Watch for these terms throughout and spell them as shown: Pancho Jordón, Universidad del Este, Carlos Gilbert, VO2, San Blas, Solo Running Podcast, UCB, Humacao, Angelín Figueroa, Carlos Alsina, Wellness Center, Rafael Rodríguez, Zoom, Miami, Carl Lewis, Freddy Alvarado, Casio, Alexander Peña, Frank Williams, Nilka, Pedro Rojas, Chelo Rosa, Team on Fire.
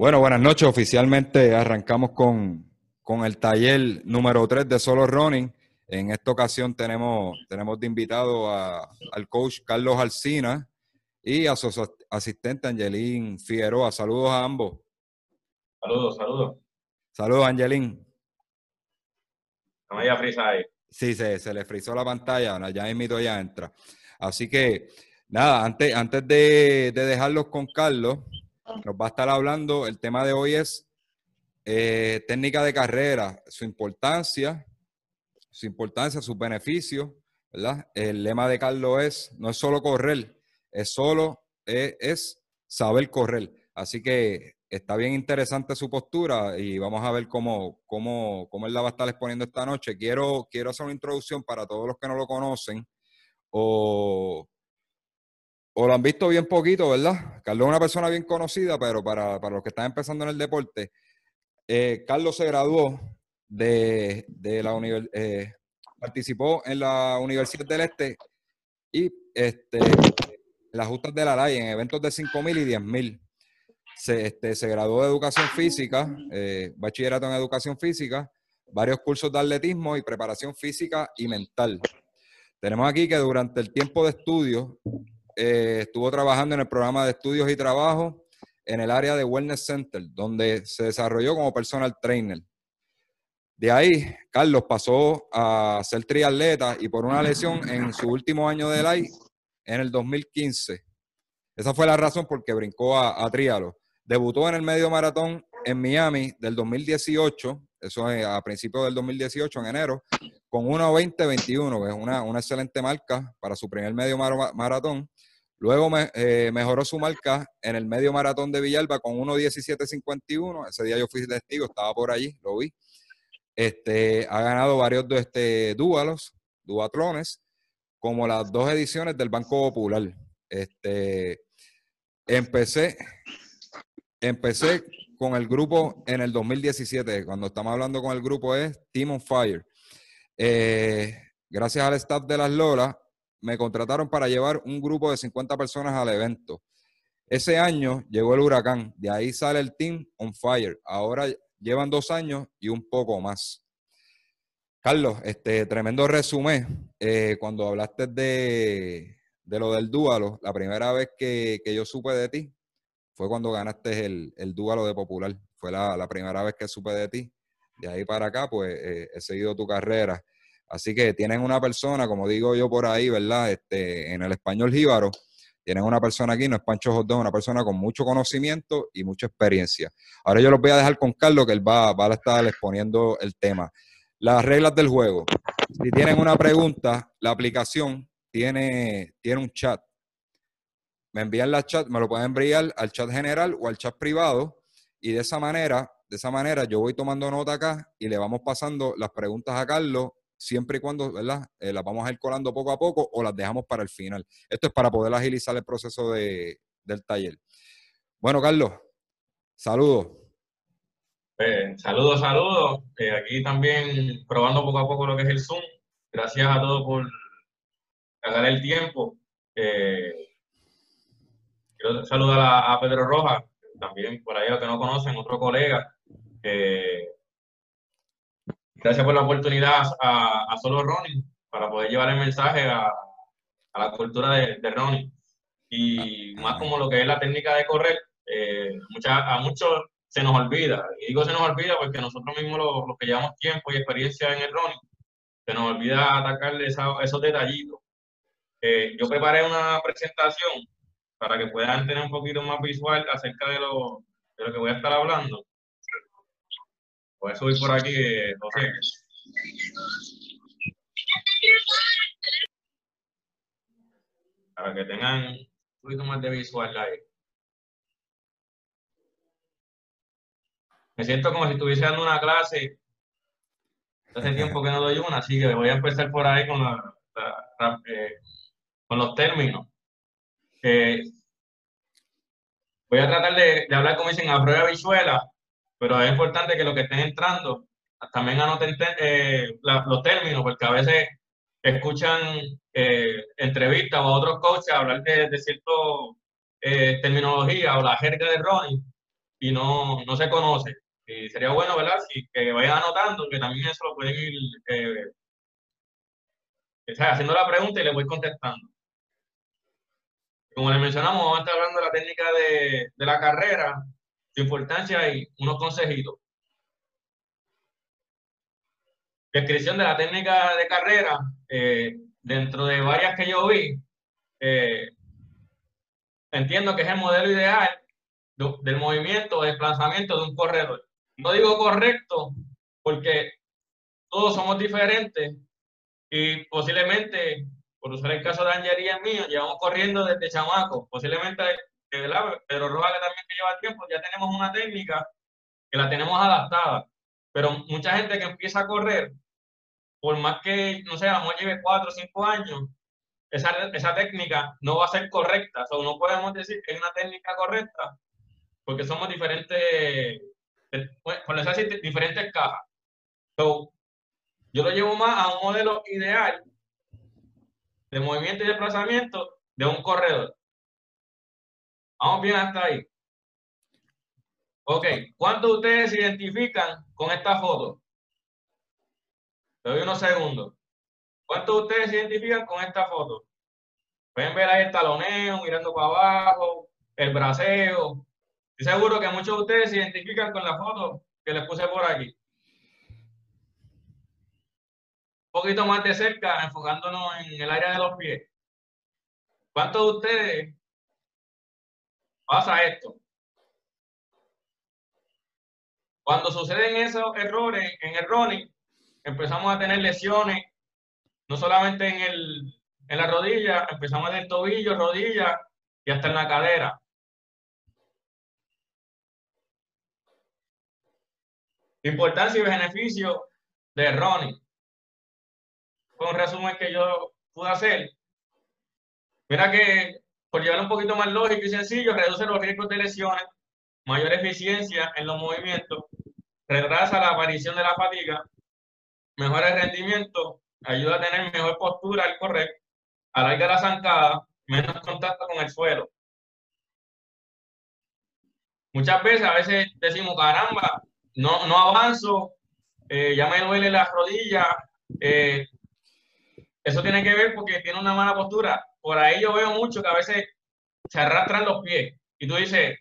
Bueno, buenas noches. Oficialmente arrancamos con el taller número 3 de Solo Running. En esta ocasión tenemos de invitado al coach Carlos Alsina y a su asistente Angelín Figueroa. Saludos a ambos. Saludos. Saludos, Angelín. No me haya frisado ahí. Sí, se le frizó la pantalla. Ya invito, ya entra. Así que, nada, antes de dejarlos con Carlos, nos va a estar hablando. El tema de hoy es técnica de carrera, su importancia, sus beneficios, ¿verdad? El lema de Carlos es, no es solo correr, es saber correr. Así que está bien interesante su postura y vamos a ver cómo él la va a estar exponiendo esta noche. Quiero hacer una introducción para todos los que no lo conocen o lo han visto bien poquito, ¿verdad? Carlos es una persona bien conocida, pero para los que están empezando en el deporte, Carlos se graduó participó en la Universidad del Este y las justas de la LAI en eventos de 5.000 y 10.000. Se graduó de Educación Física, bachillerato en Educación Física, varios cursos de atletismo y preparación física y mental. Tenemos aquí que durante el tiempo de estudio estuvo trabajando en el programa de estudios y trabajo en el área de Wellness Center, donde se desarrolló como personal trainer. De ahí, Carlos pasó a ser triatleta y por una lesión en su último año de LAI, en el 2015. Esa fue la razón por que brincó a triatlón. Debutó en el medio maratón en Miami del 2018, eso es a principios del 2018, en enero, con 1:20.21, que es una excelente marca para su primer medio maratón. Luego mejoró su marca en el medio maratón de Villalba con 1:17.51. Ese día yo fui testigo, estaba por allí, lo vi. Ha ganado varios de duatrones, como las 2 ediciones del Banco Popular. Empecé con el grupo en el 2017. Cuando estamos hablando con el grupo es Team on Fire. Gracias al staff de Las Lolas, me contrataron para llevar un grupo de 50 personas al evento. Ese año llegó el huracán. De ahí sale el Team on Fire. Ahora llevan 2 años y un poco más. Carlos, tremendo resumen. Cuando hablaste de lo del dualo, la primera vez que yo supe de ti fue cuando ganaste el dualo de Popular. Fue la primera vez que supe de ti. De ahí para acá, pues, he seguido tu carrera. Así que tienen una persona, como digo yo por ahí, ¿verdad? En el español jíbaro, tienen una persona aquí, no es Pancho Jordón, una persona con mucho conocimiento y mucha experiencia. Ahora yo los voy a dejar con Carlos, que él va a estar exponiendo el tema. Las reglas del juego. Si tienen una pregunta, la aplicación tiene un chat. Me envían la chat, me lo pueden enviar al chat general o al chat privado y de esa manera yo voy tomando nota acá y le vamos pasando las preguntas a Carlos siempre y cuando, ¿verdad? Las vamos a ir colando poco a poco o las dejamos para el final. Esto es para poder agilizar el proceso del taller. Bueno, Carlos, saludos. Saludos. Aquí también probando poco a poco lo que es el Zoom. Gracias a todos por ganar el tiempo. Quiero saludar a Pedro Rojas, también por ahí a los que no conocen, otro colega. Gracias por la oportunidad a Solo Running para poder llevar el mensaje a la cultura de running. Y más como lo que es la técnica de correr, a muchos se nos olvida. Y digo se nos olvida porque nosotros mismos, los que llevamos tiempo y experiencia en el running, se nos olvida atacarle esos detallitos. Yo preparé una presentación para que puedan tener un poquito más visual acerca de lo que voy a estar hablando. Voy a subir por aquí, José. Para que tengan un poquito más de visual ahí. Me siento como si estuviese dando una clase. Hace tiempo que no doy una, así que voy a empezar por ahí con los términos. Voy a tratar de hablar, como dicen, a prueba visual. Pero es importante que los que estén entrando también anoten los términos, porque a veces escuchan entrevistas o a otros coaches hablar de cierta terminología o la jerga de running, y no se conoce. Y sería bueno, ¿verdad? Si que vayan anotando, que también eso lo pueden ir haciendo la pregunta y les voy contestando. Como les mencionamos, vamos a estar hablando de la técnica de la carrera, su importancia y unos consejitos. Descripción de la técnica de carrera, dentro de varias que yo vi, entiendo que es el modelo ideal del movimiento o desplazamiento de un corredor. No digo correcto porque todos somos diferentes y posiblemente, por usar el caso de Angelín y mío, llevamos corriendo desde chamaco. Posiblemente, Pedro Rojas, que también lleva tiempo, ya tenemos una técnica que la tenemos adaptada. Pero mucha gente que empieza a correr, por más que, no sé, a lo mejor lleve 4 o 5 años, esa técnica no va a ser correcta. O sea, no podemos decir que es una técnica correcta porque somos diferentes, por eso decir, diferentes cajas. So, yo lo llevo más a un modelo ideal de movimiento y desplazamiento de un corredor. Vamos bien hasta ahí. Ok, ¿cuántos de ustedes se identifican con esta foto? Te doy unos segundos. ¿Cuántos de ustedes se identifican con esta foto? Pueden ver ahí el taloneo, mirando para abajo, el braceo. Estoy seguro que muchos de ustedes se identifican con la foto que les puse por aquí. Un poquito más de cerca, enfocándonos en el área de los pies. ¿Cuántos de ustedes pasa esto? Cuando suceden esos errores en el running, empezamos a tener lesiones, no solamente en la rodilla, empezamos a tener tobillo, rodilla y hasta en la cadera. Importancia y beneficio de running. Fue un resumen que yo pude hacer. Mira que, por llevarlo un poquito más lógico y sencillo, reduce los riesgos de lesiones, mayor eficiencia en los movimientos, retrasa la aparición de la fatiga, mejora el rendimiento, ayuda a tener mejor postura al correr, alarga la zancada, menos contacto con el suelo. Muchas veces, a veces decimos, caramba, no avanzo, ya me duele las rodillas, eso tiene que ver porque tiene una mala postura. Por ahí yo veo mucho que a veces se arrastran los pies y tú dices,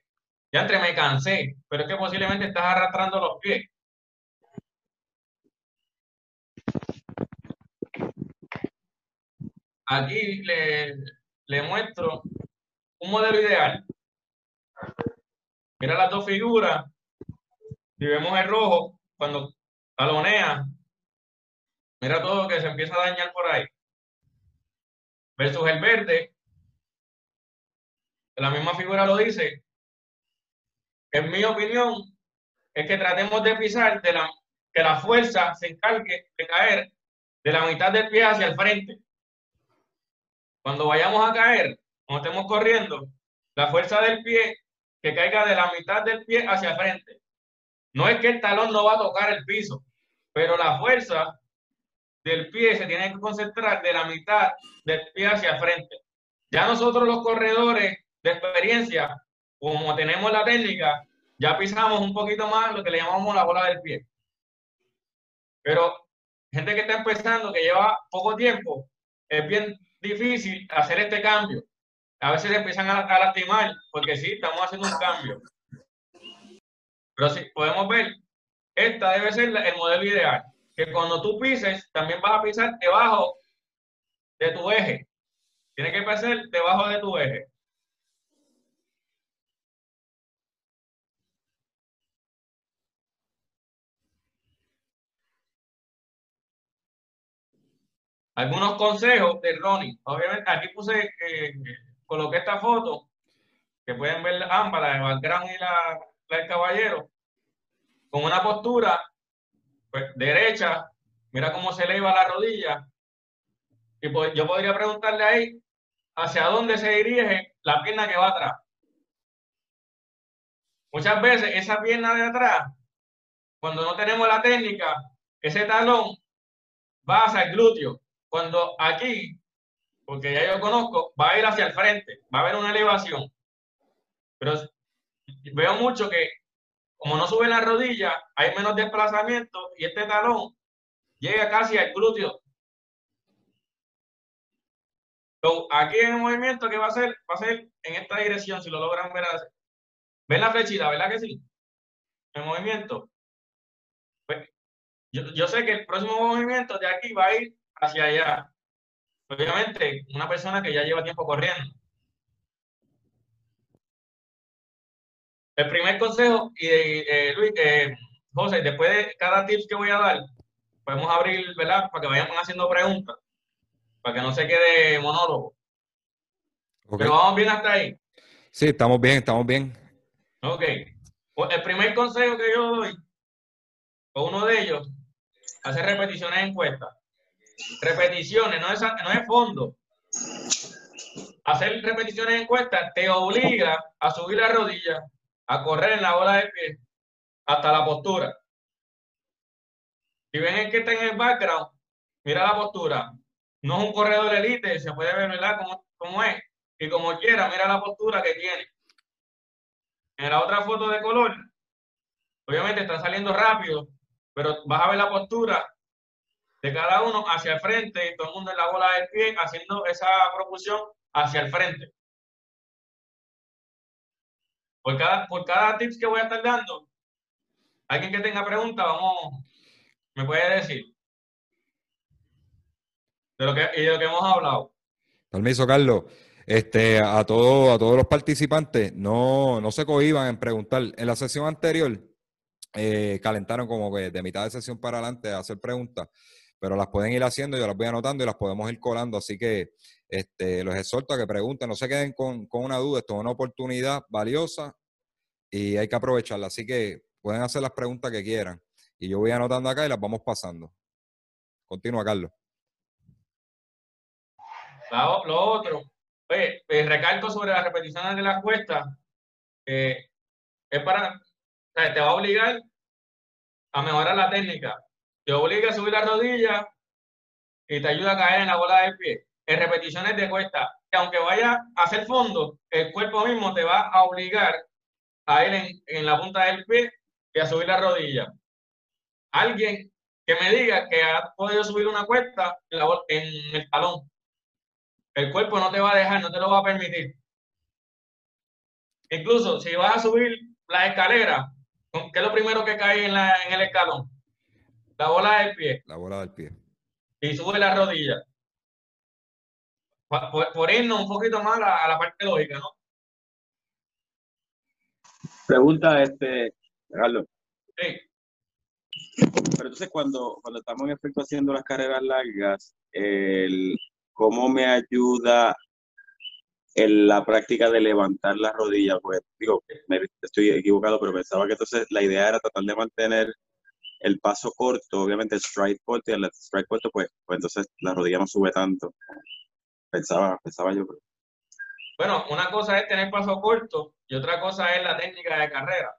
ya entre me cansé, pero es que posiblemente estás arrastrando los pies. Aquí le muestro un modelo ideal. Mira las dos figuras. Si vemos el rojo, cuando talonea, mira todo que se empieza a dañar por ahí. Versus el verde. La misma figura lo dice. En mi opinión, es que tratemos de pisar, que la fuerza se encargue de caer de la mitad del pie hacia el frente. Cuando vayamos a caer, cuando estemos corriendo, la fuerza del pie que caiga de la mitad del pie hacia el frente. No es que el talón no va a tocar el piso, pero la fuerza del pie se tiene que concentrar de la mitad del pie hacia el frente. Ya nosotros los corredores de experiencia, como tenemos la técnica, ya pisamos un poquito más lo que le llamamos la bola del pie. Pero gente que está empezando, que lleva poco tiempo, es bien difícil hacer este cambio. A veces empiezan a lastimar, porque sí, estamos haciendo un cambio. Pero si podemos ver, esta debe ser el modelo ideal. Que cuando tú pises, también vas a pisar debajo de tu eje. Tienes que pisar debajo de tu eje. Algunos consejos de running. Obviamente, aquí puse, coloqué esta foto, que pueden ver ambas, la de background y la del caballero, con una postura pues, derecha. Mira cómo se eleva la rodilla. Y pues, yo podría preguntarle ahí hacia dónde se dirige la pierna que va atrás. Muchas veces esa pierna de atrás, cuando no tenemos la técnica, ese talón va hacia el glúteo. Cuando aquí, porque ya yo conozco, va a ir hacia el frente, va a haber una elevación. Pero veo mucho que Como no sube la rodilla, hay menos desplazamiento y este talón llega casi al glúteo. Entonces, aquí en el movimiento que va a ser en esta dirección, si lo logran ver. ¿Ven la flechita, verdad que sí? El movimiento. Pues, yo sé que el próximo movimiento de aquí va a ir hacia allá. Obviamente, una persona que ya lleva tiempo corriendo. El primer consejo, y José, después de cada tips que voy a dar, podemos abrir, ¿verdad? Para que vayan haciendo preguntas, para que no se quede monólogo. Okay. Pero vamos bien hasta ahí. Sí, estamos bien, estamos bien. Ok. El primer consejo que yo doy, o uno de ellos, hacer repeticiones en cuesta. Repeticiones, no es fondo. Hacer repeticiones en cuesta te obliga a subir la rodilla, a correr en la bola de pie, hasta la postura. Si ven el que está en el background, mira la postura. No es un corredor elite, se puede ver, ¿verdad?, cómo es. Y como quiera, mira la postura que tiene. En la otra foto de color, obviamente están saliendo rápido, pero vas a ver la postura de cada uno hacia el frente, todo el mundo en la bola del pie, haciendo esa propulsión hacia el frente. Por cada tips que voy a estar dando, alguien que tenga preguntas, me puede decir de lo que hemos hablado. Permiso, Carlos. A todos los participantes, no se cohiban en preguntar. En la sesión anterior calentaron como que de mitad de sesión para adelante a hacer preguntas, pero las pueden ir haciendo, yo las voy anotando y las podemos ir colando, así que los exhorto a que pregunten, no se queden con una duda, esto es una oportunidad valiosa y hay que aprovecharla, así que pueden hacer las preguntas que quieran y yo voy anotando acá y las vamos pasando. Continúa, Carlos. Lo otro, oye, recalco sobre las repeticiones de las cuestas, te va a obligar a mejorar la técnica, te obliga a subir la rodilla y te ayuda a caer en la bola del pie. En repeticiones de cuesta, que aunque vayas a hacer fondo, el cuerpo mismo te va a obligar a ir en la punta del pie y a subir la rodilla. Alguien que me diga que ha podido subir una cuesta en el talón, el cuerpo no te va a dejar, no te lo va a permitir. Incluso si vas a subir la escalera, ¿qué es lo primero que cae en el escalón? La bola del pie. La bola del pie. Y sube la rodilla. Por irnos un poquito más a la parte lógica, ¿no? Pregunta, Carlos. Sí. Pero entonces cuando estamos en efecto haciendo las carreras largas, ¿cómo me ayuda en la práctica de levantar la rodilla? Pues digo, estoy equivocado, pero pensaba que entonces la idea era tratar de mantener el paso corto, obviamente el stride corto, y el stride corto, pues entonces la rodilla no sube tanto. Pensaba yo. Bueno, una cosa es tener paso corto y otra cosa es la técnica de carrera.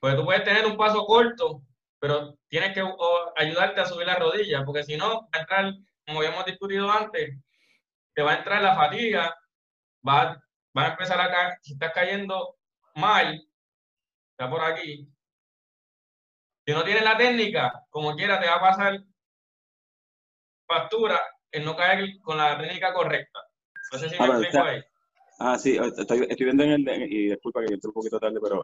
Pues tú puedes tener un paso corto, pero tienes que ayudarte a subir la rodilla, porque si no, va a entrar, como habíamos discutido antes, te va a entrar la fatiga, va a empezar a caer, si estás cayendo mal, está por aquí. Si no tienes la técnica, como quiera te va a pasar factura en no caer con la técnica correcta. No sé si me explico ahí. Sí, estoy viendo y disculpa que entré un poquito tarde, pero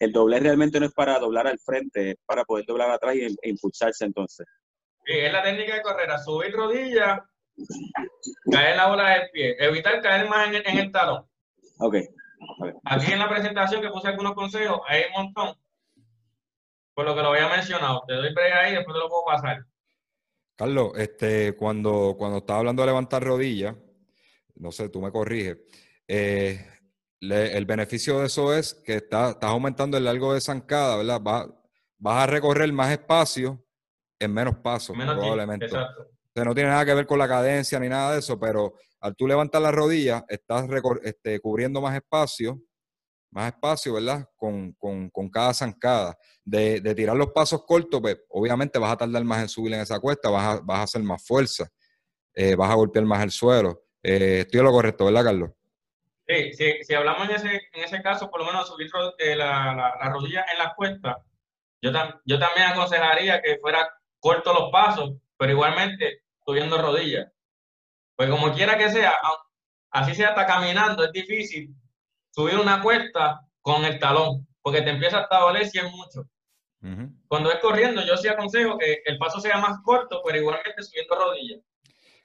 el doblar realmente no es para doblar al frente, es para poder doblar atrás e impulsarse entonces. Sí, es la técnica de carrera, subir rodilla, caer la bola del pie, evitar caer más en el talón. Okay. Aquí en la presentación que puse algunos consejos, hay un montón, por lo que lo había mencionado. Te doy break ahí y después te lo puedo pasar. Carlos, cuando estaba hablando de levantar rodillas, no sé, tú me corriges, el beneficio de eso es que estás aumentando el largo de zancada, ¿verdad? Vas a recorrer más espacio en menos pasos, probablemente. Exacto. O sea, no tiene nada que ver con la cadencia ni nada de eso, pero al tú levantar las rodillas, estás cubriendo más espacio, ¿verdad? Con cada zancada. De tirar los pasos cortos, pues obviamente vas a tardar más en subir en esa cuesta, vas a hacer más fuerza, vas a golpear más el suelo. Estoy en lo correcto, ¿verdad, Carlos? Sí, si hablamos en ese caso, por lo menos subir la rodilla en las cuestas, yo también aconsejaría que fuera corto los pasos, pero igualmente subiendo rodillas. Pues como quiera que sea, así sea hasta caminando, es difícil subir una cuesta con el talón, porque te empieza hasta a doler si es mucho. Uh-huh. Cuando es corriendo, yo sí aconsejo que el paso sea más corto, pero igualmente subiendo rodillas.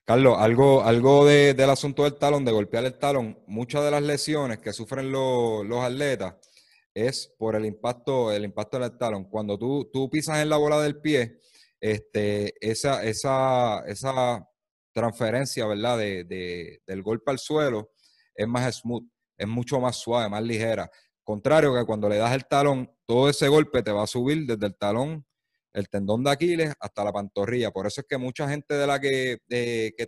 Carlos, algo del asunto del talón, de golpear el talón. Muchas de las lesiones que sufren los atletas es por el impacto del talón. Cuando tú pisas en la bola del pie, esa transferencia, ¿verdad? Del golpe al suelo es más smooth, es mucho más suave, más ligera. Contrario que cuando le das el talón, todo ese golpe te va a subir desde el talón, el tendón de Aquiles hasta la pantorrilla. Por eso es que mucha gente de la que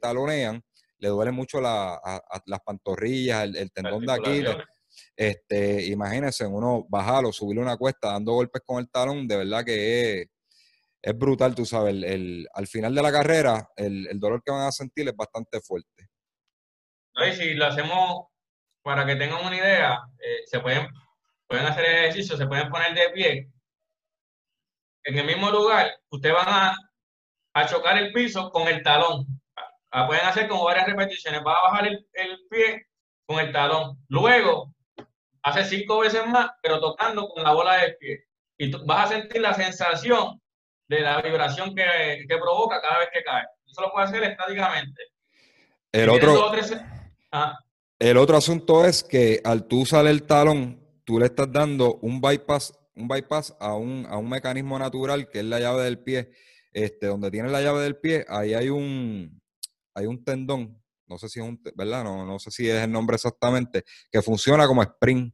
talonean le duele mucho las pantorrillas, el tendón de Aquiles. Imagínense, uno bajarlo, subirle una cuesta dando golpes con el talón, de verdad que es brutal, tú sabes. Al final de la carrera, el dolor que van a sentir es bastante fuerte. Y si lo hacemos, para que tengan una idea, pueden hacer ejercicio, se pueden poner de pie. En el mismo lugar, ustedes van a chocar el piso con el talón. Pueden hacer como varias repeticiones. Vas a bajar el pie con el talón. Luego, hace 5 veces más, pero tocando con la bola del pie. Y tú vas a sentir la sensación de la vibración que provoca cada vez que cae. Eso lo puedes hacer estáticamente. El otro asunto es que al tú usar el talón, tú le estás dando un bypass a un mecanismo natural que es la llave del pie. Donde tienes la llave del pie, ahí hay un tendón, no sé si es ¿verdad? No sé si es el nombre exactamente, que funciona como spring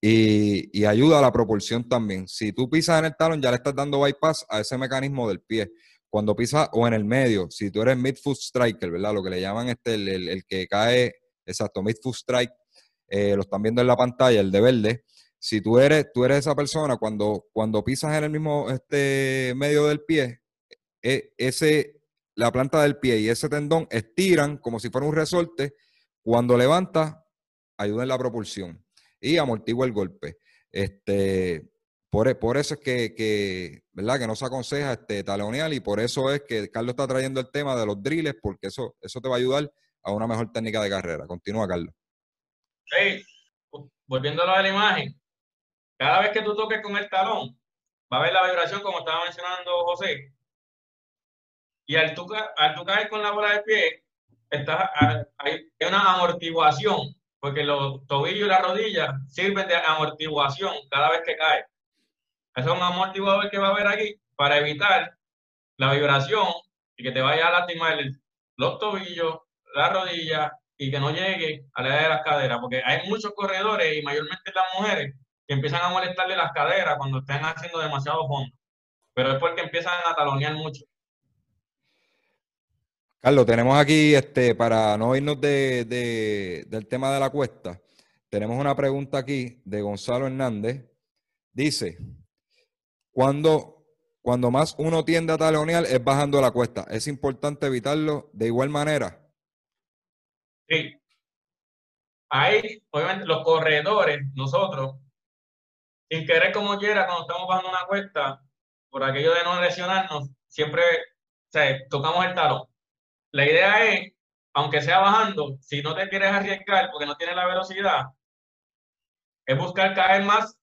y ayuda a la propulsión también. Si tú pisas en el talón, ya le estás dando bypass a ese mecanismo del pie. Cuando pisas o en el medio, si tú eres midfoot striker, ¿verdad? Lo que le llaman el que cae, exacto, midfoot strike, lo están viendo en la pantalla, el de verde. Si tú eres esa persona, cuando pisas en el mismo medio del pie, la planta del pie y ese tendón estiran como si fuera un resorte. Cuando levantas, ayuda en la propulsión y amortigua el golpe. Por eso es que ¿verdad? Que no se aconseja talonear, y por eso es que Carlos está trayendo el tema de los drills, porque eso te va a ayudar a una mejor técnica de carrera. Continúa, Carlos. Sí, volviendo a la imagen. Cada vez que tú toques con el talón, va a haber la vibración, como estaba mencionando José. Y al tú caer con la bola de pie, hay una amortiguación, porque los tobillos y las rodillas sirven de amortiguación cada vez que caes. Eso es un amortiguador que va a haber aquí para evitar la vibración y que te vaya a lastimar los tobillos, la rodilla, y que no llegue a la edad de las caderas, porque hay muchos corredores, y mayormente las mujeres, que empiezan a molestarle las caderas cuando están haciendo demasiado fondo. Pero es porque empiezan a talonear mucho. Carlos, tenemos aquí, para no irnos del tema de la cuesta, tenemos una pregunta aquí de Gonzalo Hernández. Dice, cuando más uno tiende a talonear es bajando la cuesta. ¿Es importante evitarlo de igual manera? Sí. Ahí, obviamente, los corredores, nosotros, sin querer como quiera, cuando estamos bajando una cuesta, por aquello de no lesionarnos, siempre, o sea, tocamos el talón. La idea es, aunque sea bajando, si no te quieres arriesgar porque no tienes la velocidad, es buscar caer más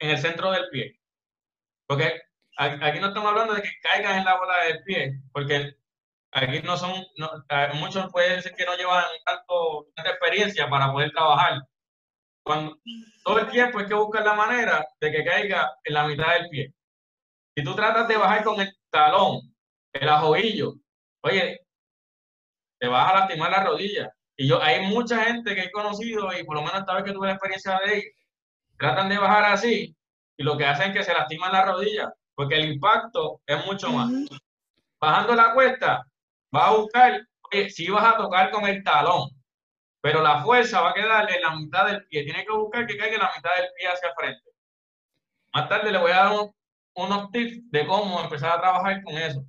en el centro del pie. Porque aquí no estamos hablando de que caigas en la bola del pie, porque aquí muchos pueden ser que no llevan tanta experiencia para poder trabajar. Todo el tiempo hay que buscar la manera de que caiga en la mitad del pie. Si tú tratas de bajar con el talón, el ajoillo, oye, te vas a lastimar la rodilla. Y hay mucha gente que he conocido, y por lo menos esta vez que tuve la experiencia de ellos, tratan de bajar así y lo que hacen es que se lastiman la rodilla, porque el impacto es mucho más. Bajando la cuesta, vas a buscar, oye, sí vas a tocar con el talón, pero la fuerza va a quedar en la mitad del pie. Tienes que buscar que caiga en la mitad del pie hacia el frente. Más tarde le voy a dar unos tips de cómo empezar a trabajar con eso.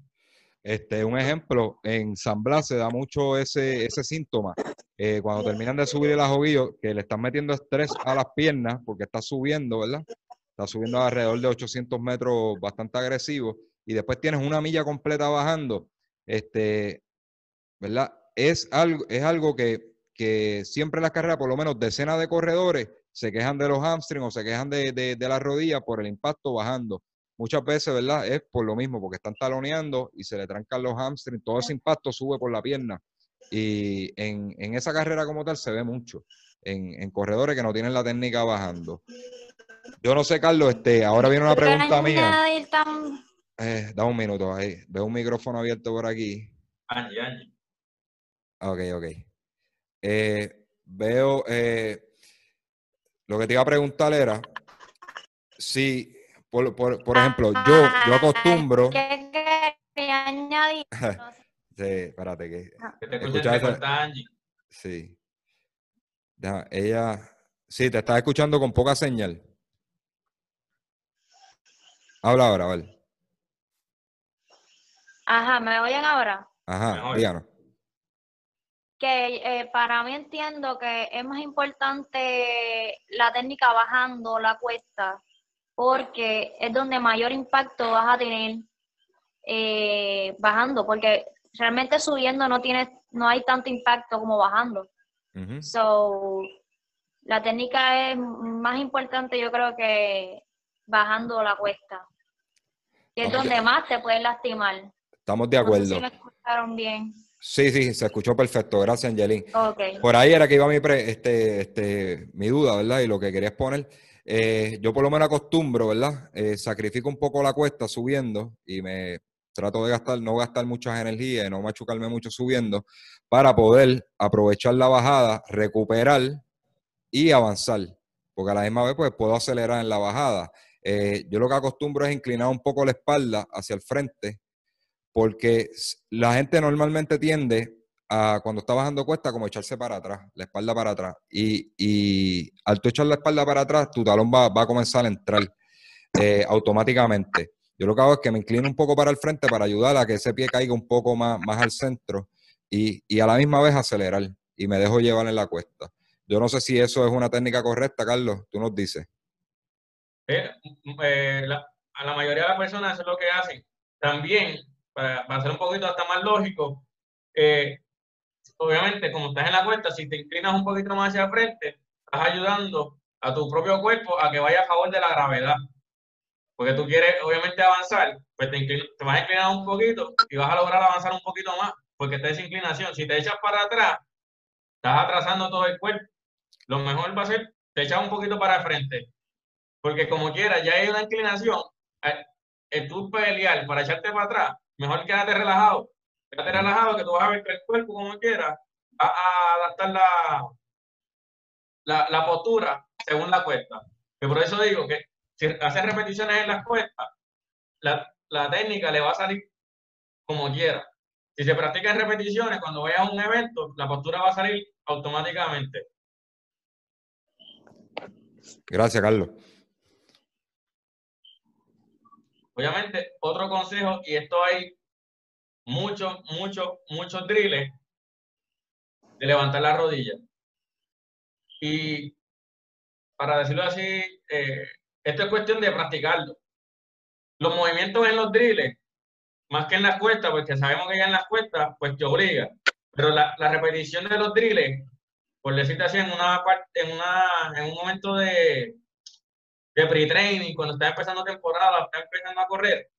Un ejemplo, en San Blas se da mucho ese síntoma. Cuando terminan de subir el ajoguillo, que le están metiendo estrés a las piernas porque está subiendo, ¿verdad? Está subiendo alrededor de 800 metros, bastante agresivo, y después tienes una milla completa bajando, ¿verdad? Es algo que siempre en las carreras, por lo menos decenas de corredores, se quejan de los hamstrings o se quejan de las rodillas por el impacto bajando. Muchas veces, ¿verdad? Es por lo mismo, porque están taloneando y se le trancan los hamstrings. Todo ese impacto sube por la pierna. Y en esa carrera como tal se ve mucho. En corredores que no tienen la técnica bajando. Yo no sé, Carlos, ahora viene una pregunta mía. Da un minuto. Ahí. Veo un micrófono abierto por aquí. Angie. Ok. Veo... lo que te iba a preguntar era si, por ejemplo, yo acostumbro... Sí, espérate que... Sí. Ella... Sí, te estás escuchando con poca señal. Habla ahora, vale. Ajá, ¿me oyen ahora? Ajá, díganos. Que para mí entiendo que es más importante la técnica bajando la cuesta, porque es donde mayor impacto vas a tener bajando, porque realmente subiendo no hay tanto impacto como bajando. Uh-huh. So, la técnica es más importante, yo creo, que bajando la cuesta, que es donde más te puedes lastimar. Estamos de acuerdo. No sé si me escucharon bien. Sí, se escuchó perfecto. Gracias, Angelín. Okay. Por ahí era que iba mi duda, ¿verdad? Y lo que quería exponer. Yo por lo menos acostumbro, ¿verdad? Sacrifico un poco la cuesta subiendo y me trato de no gastar muchas energías y no machucarme mucho subiendo para poder aprovechar la bajada, recuperar y avanzar. Porque a la misma vez pues puedo acelerar en la bajada. Yo lo que acostumbro es inclinar un poco la espalda hacia el frente, porque la gente normalmente tiende a, cuando está bajando cuesta, como echarse para atrás, la espalda para atrás. Y al tú echar la espalda para atrás, tu talón va a comenzar a entrar automáticamente. Yo lo que hago es que me inclino un poco para el frente para ayudar a que ese pie caiga un poco más al centro y a la misma vez acelerar. Y me dejo llevar en la cuesta. Yo no sé si eso es una técnica correcta, Carlos. Tú nos dices. A la mayoría de las personas eso es lo que hacen. También... Para ser un poquito hasta más lógico, obviamente, como estás en la cuesta, si te inclinas un poquito más hacia el frente, estás ayudando a tu propio cuerpo a que vaya a favor de la gravedad. Porque tú quieres, obviamente, avanzar, pues te vas a inclinar un poquito y vas a lograr avanzar un poquito más, porque está esa inclinación. Si te echas para atrás, estás atrasando todo el cuerpo. Lo mejor va a ser te echas un poquito para el frente. Porque como quieras, ya hay una inclinación. Tú pelear para echarte para atrás, mejor quédate relajado, que tú vas a ver que el cuerpo, como quieras, va a adaptar la postura según la cuesta. Que por eso digo que si haces repeticiones en las cuestas, la técnica le va a salir como quiera. Si se practican repeticiones, cuando vayas a un evento, la postura va a salir automáticamente. Gracias, Carlos. Obviamente, otro consejo, y esto hay muchos drills, de levantar la rodilla. Y para decirlo así, esto es cuestión de practicarlo. Los movimientos en los drills, más que en las cuestas, porque sabemos que ya en las cuestas, pues te obliga. Pero la repetición de los drills, por decirte así, en un momento de pre-training, cuando estás empezando temporada, estás empezando a correr,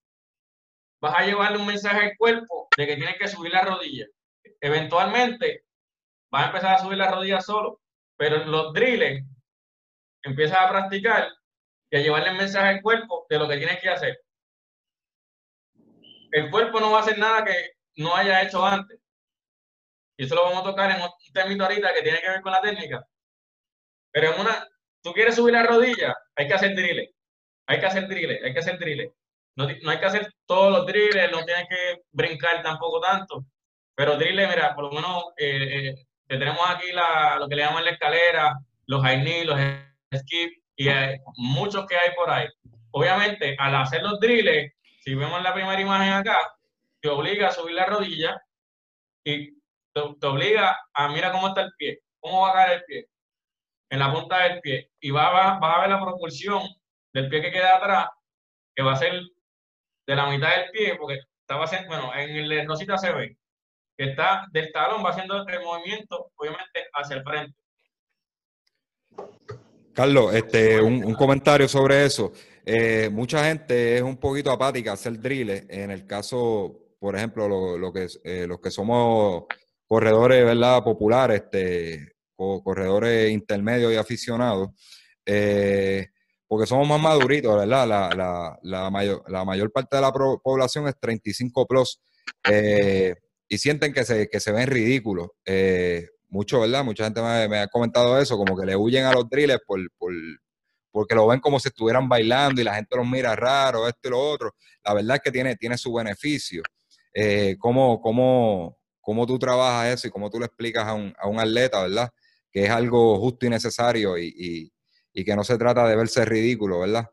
vas a llevarle un mensaje al cuerpo de que tienes que subir la rodilla. Eventualmente vas a empezar a subir la rodilla solo, pero en los drills empiezas a practicar y a llevarle el mensaje al cuerpo de lo que tienes que hacer. El cuerpo no va a hacer nada que no haya hecho antes. Y eso lo vamos a tocar en un término ahorita que tiene que ver con la técnica. Pero en una... Tú quieres subir la rodilla, hay que hacer drills. No hay que hacer todos los drills, no tienes que brincar tampoco tanto. Pero drills, mira, por lo menos tenemos aquí lo que le llaman la escalera, los high knee, los skip, y hay muchos que hay por ahí. Obviamente, al hacer los drills, si vemos la primera imagen acá, te obliga a subir la rodilla y te obliga a mira cómo está el pie, cómo va a caer el pie, en la punta del pie, y vas a ver la proporción del pie que queda atrás, que va a ser de la mitad del pie, porque estaba haciendo, bueno, en el Rosita se ve, que está del talón, va haciendo el movimiento, obviamente, hacia el frente. Carlos, un comentario sobre eso. Mucha gente es un poquito apática a hacer drills. En el caso, por ejemplo, los que somos corredores, ¿verdad?, populares, corredores intermedios y aficionados, porque somos más maduritos, ¿verdad? La mayor parte de la población es 35 plus y sienten que se ven ridículos. Mucho, ¿verdad? Mucha gente me ha comentado eso, como que le huyen a los drills porque lo ven como si estuvieran bailando y la gente los mira raro, esto y lo otro. La verdad es que tiene su beneficio. ¿Cómo tú trabajas eso y cómo tú le explicas a un atleta, ¿verdad?, que es algo justo y necesario y que no se trata de verse ridículo, ¿verdad?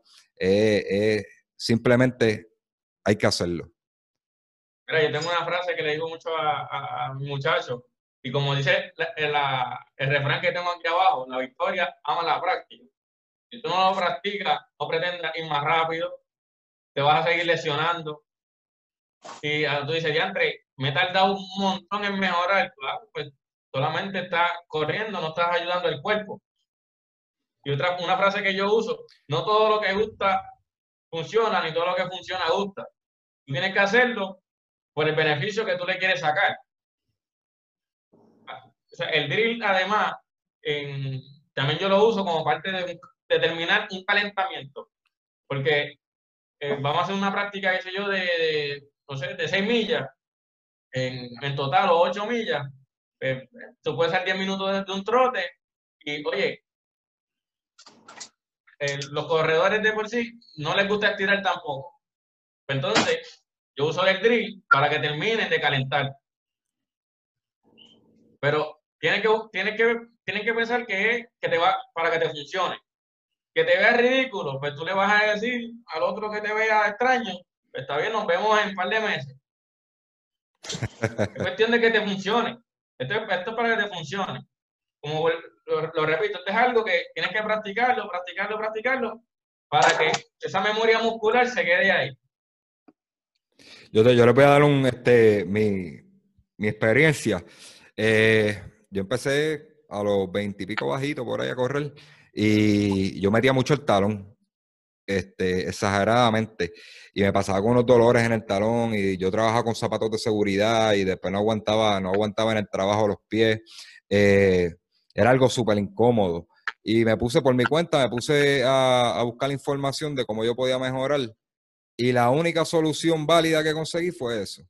Simplemente hay que hacerlo. Mira, yo tengo una frase que le digo mucho a mis muchachos, y como dice el refrán que tengo aquí abajo, la victoria ama la práctica. Si tú no lo practicas, no pretendas ir más rápido, te vas a seguir lesionando. Y tú dices, ya André, me he tardado un montón en mejorar. Claro, pues solamente estás corriendo, no estás ayudando al cuerpo. Y una frase que yo uso, no todo lo que gusta funciona, ni todo lo que funciona gusta. Tú tienes que hacerlo por el beneficio que tú le quieres sacar. O sea, el drill, además, también yo lo uso como parte de terminar un calentamiento. Porque vamos a hacer una práctica, qué sé yo, de 6 millas, en total, o 8 millas. Tú puedes hacer 10 minutos de un trote y, oye, los corredores de por sí no les gusta estirar tampoco. Entonces, yo uso el drill para que terminen de calentar. Pero tienen que pensar que te va para que te funcione. Que te vea ridículo, pues tú le vas a decir al otro que te vea extraño, pues está bien, nos vemos en un par de meses. Es cuestión de que te funcione. Esto es para que te funcione. Como lo repito, esto es algo que tienes que practicarlo, para que esa memoria muscular se quede ahí. Yo les voy a dar mi experiencia. Yo empecé a los 20 y pico bajito por ahí a correr y yo metía mucho el talón, exageradamente, y me pasaba con unos dolores en el talón y yo trabajaba con zapatos de seguridad y después no aguantaba en el trabajo los pies. Era algo súper incómodo y me puse por mi cuenta, a buscar información de cómo yo podía mejorar y la única solución válida que conseguí fue eso.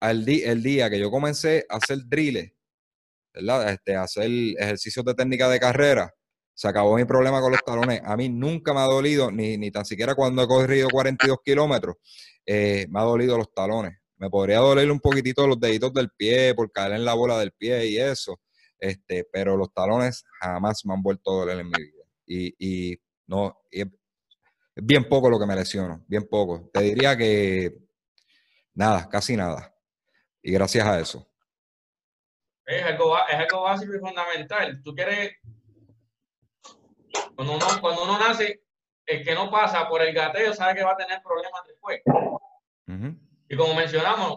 El día que yo comencé a hacer drills, ¿verdad?, hacer ejercicios de técnica de carrera, se acabó mi problema con los talones. A mí nunca me ha dolido, ni tan siquiera cuando he corrido 42 kilómetros, me ha dolido los talones. Me podría doler un poquitito los deditos del pie por caer en la bola del pie y eso, pero los talones jamás me han vuelto a doler en mi vida. Y es bien poco lo que me lesiono, bien poco. Te diría que nada, casi nada. Y gracias a eso. Es algo básico y fundamental. Tú quieres... Cuando uno nace, el que no pasa por el gateo sabe que va a tener problemas después. Uh-huh. Y como mencionamos,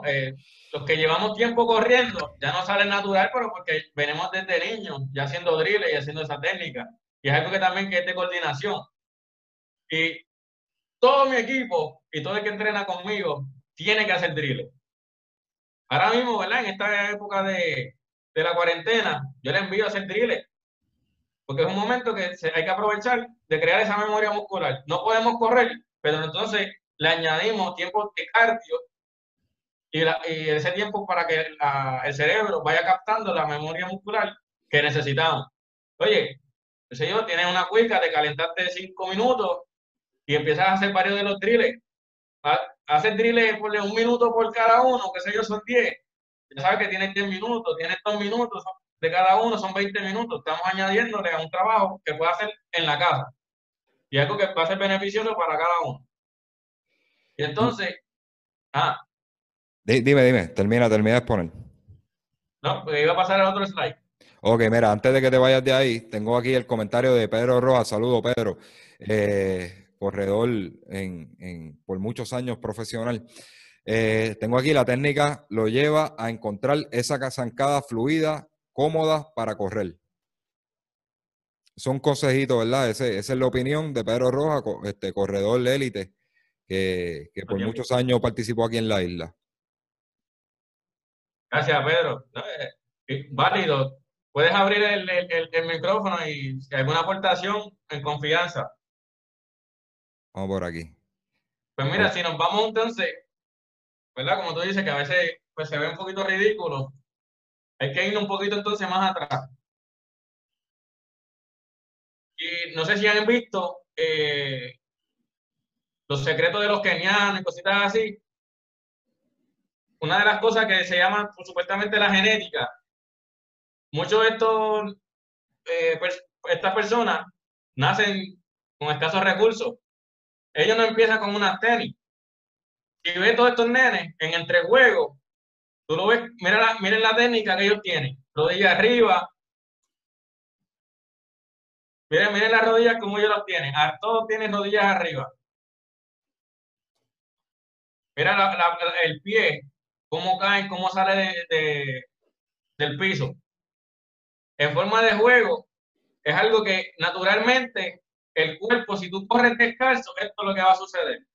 los que llevamos tiempo corriendo, ya no sale natural, pero porque venimos desde niños, ya haciendo drills y haciendo esa técnica. Y es algo que también que es de coordinación. Y todo mi equipo y todo el que entrena conmigo tiene que hacer drills. Ahora mismo, ¿verdad?, en esta época de la cuarentena, yo le envío a hacer drills. Porque es un momento que hay que aprovechar de crear esa memoria muscular. No podemos correr, pero entonces le añadimos tiempo de cardio y ese tiempo para que el cerebro vaya captando la memoria muscular que necesitamos. Oye, el señor tiene una cuica, te calentaste 5 minutos y empiezas a hacer varios de los drills. Haces drills por 1 minuto por cada uno, que sé yo, son 10. Ya sabes que tienes 10 minutos, tienes 2 minutos, de cada uno son 20 minutos, estamos añadiéndole a un trabajo que puede hacer en la casa. Y algo que va a ser beneficioso para cada uno. Y entonces, Dime, termina de exponer. No, porque iba a pasar a otro slide. Ok, mira, antes de que te vayas de ahí, tengo aquí el comentario de Pedro Rojas. Saludo, Pedro. Corredor por muchos años profesional. Tengo aquí la técnica, lo lleva a encontrar esa zancada fluida, cómoda para correr. Son consejitos, ¿verdad? Esa es la opinión de Pedro Rojas, corredor de élite, que por muchos años participó aquí en la isla. Gracias, Pedro. Válido. Puedes abrir el micrófono y si hay alguna aportación, en confianza. Vamos por aquí. Pues mira, si nos vamos entonces, ¿verdad? Como tú dices, que a veces pues, se ve un poquito ridículo. Hay que ir un poquito entonces más atrás. Y no sé si han visto los secretos de los kenianos y cositas así. Una de las cosas que se llama pues, supuestamente la genética. Muchos de estos, estas personas nacen con escasos recursos. Ellos no empiezan con unas tenis. Si ves todos estos nenes en entrejuegos, tú lo ves, miren la técnica que ellos tienen. Rodillas arriba. Miren las rodillas como ellos las tienen. Todos tienen rodillas arriba. Mira el pie, cómo caen, cómo sale del piso. En forma de juego, es algo que naturalmente el cuerpo, si tú corres descalzo, esto es lo que va a suceder.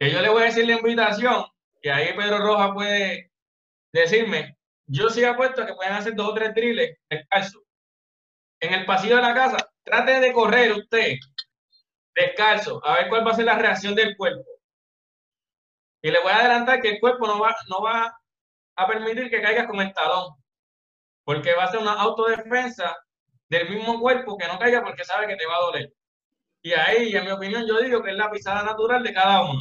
Que yo le voy a decir la invitación, y ahí Pedro Rojas puede decirme, yo sí apuesto a que pueden hacer 2 o 3 drills descalzo. En el pasillo de la casa, trate de correr usted descalzo, a ver cuál va a ser la reacción del cuerpo. Y le voy a adelantar que el cuerpo no va a permitir que caigas con el talón. Porque va a ser una autodefensa del mismo cuerpo que no caiga porque sabe que te va a doler. Y ahí, en mi opinión, yo digo que es la pisada natural de cada uno.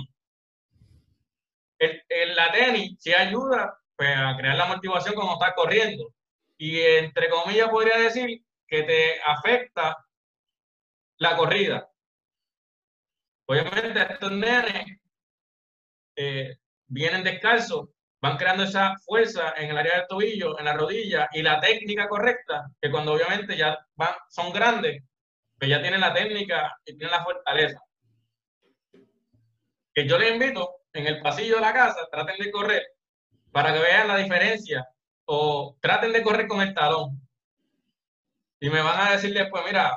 La tenis sí ayuda pues, a crear la motivación cuando estás corriendo. Y entre comillas podría decir que te afecta la corrida. Obviamente estos nenes vienen descalzos. Van creando esa fuerza en el área del tobillo, en la rodilla y la técnica correcta, que cuando obviamente ya son grandes, pues ya tienen la técnica y tienen la fortaleza. Que yo les invito, en el pasillo de la casa, traten de correr para que vean la diferencia o traten de correr con el talón. Y me van a decir después, mira,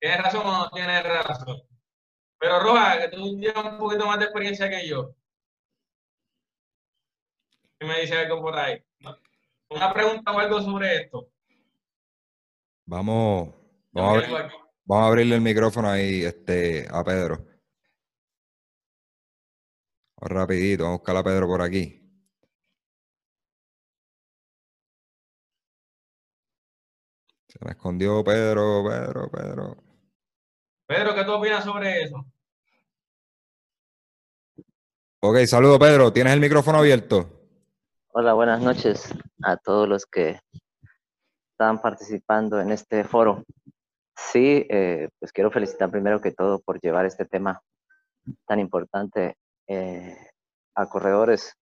¿tienes razón o no tienes razón? Pero Roja, que tú tienes un poquito más de experiencia que yo. Y me dice algo por ahí. Una pregunta o algo sobre esto. Vamos a abrirle el micrófono ahí a Pedro. Rapidito, vamos a buscar a Pedro por aquí. Se me escondió Pedro. Pedro, ¿qué tú opinas sobre eso? Ok, saludo Pedro. ¿Tienes el micrófono abierto? Hola, buenas noches a todos los que están participando en este foro. Sí, pues quiero felicitar primero que todo por llevar este tema tan importante a corredores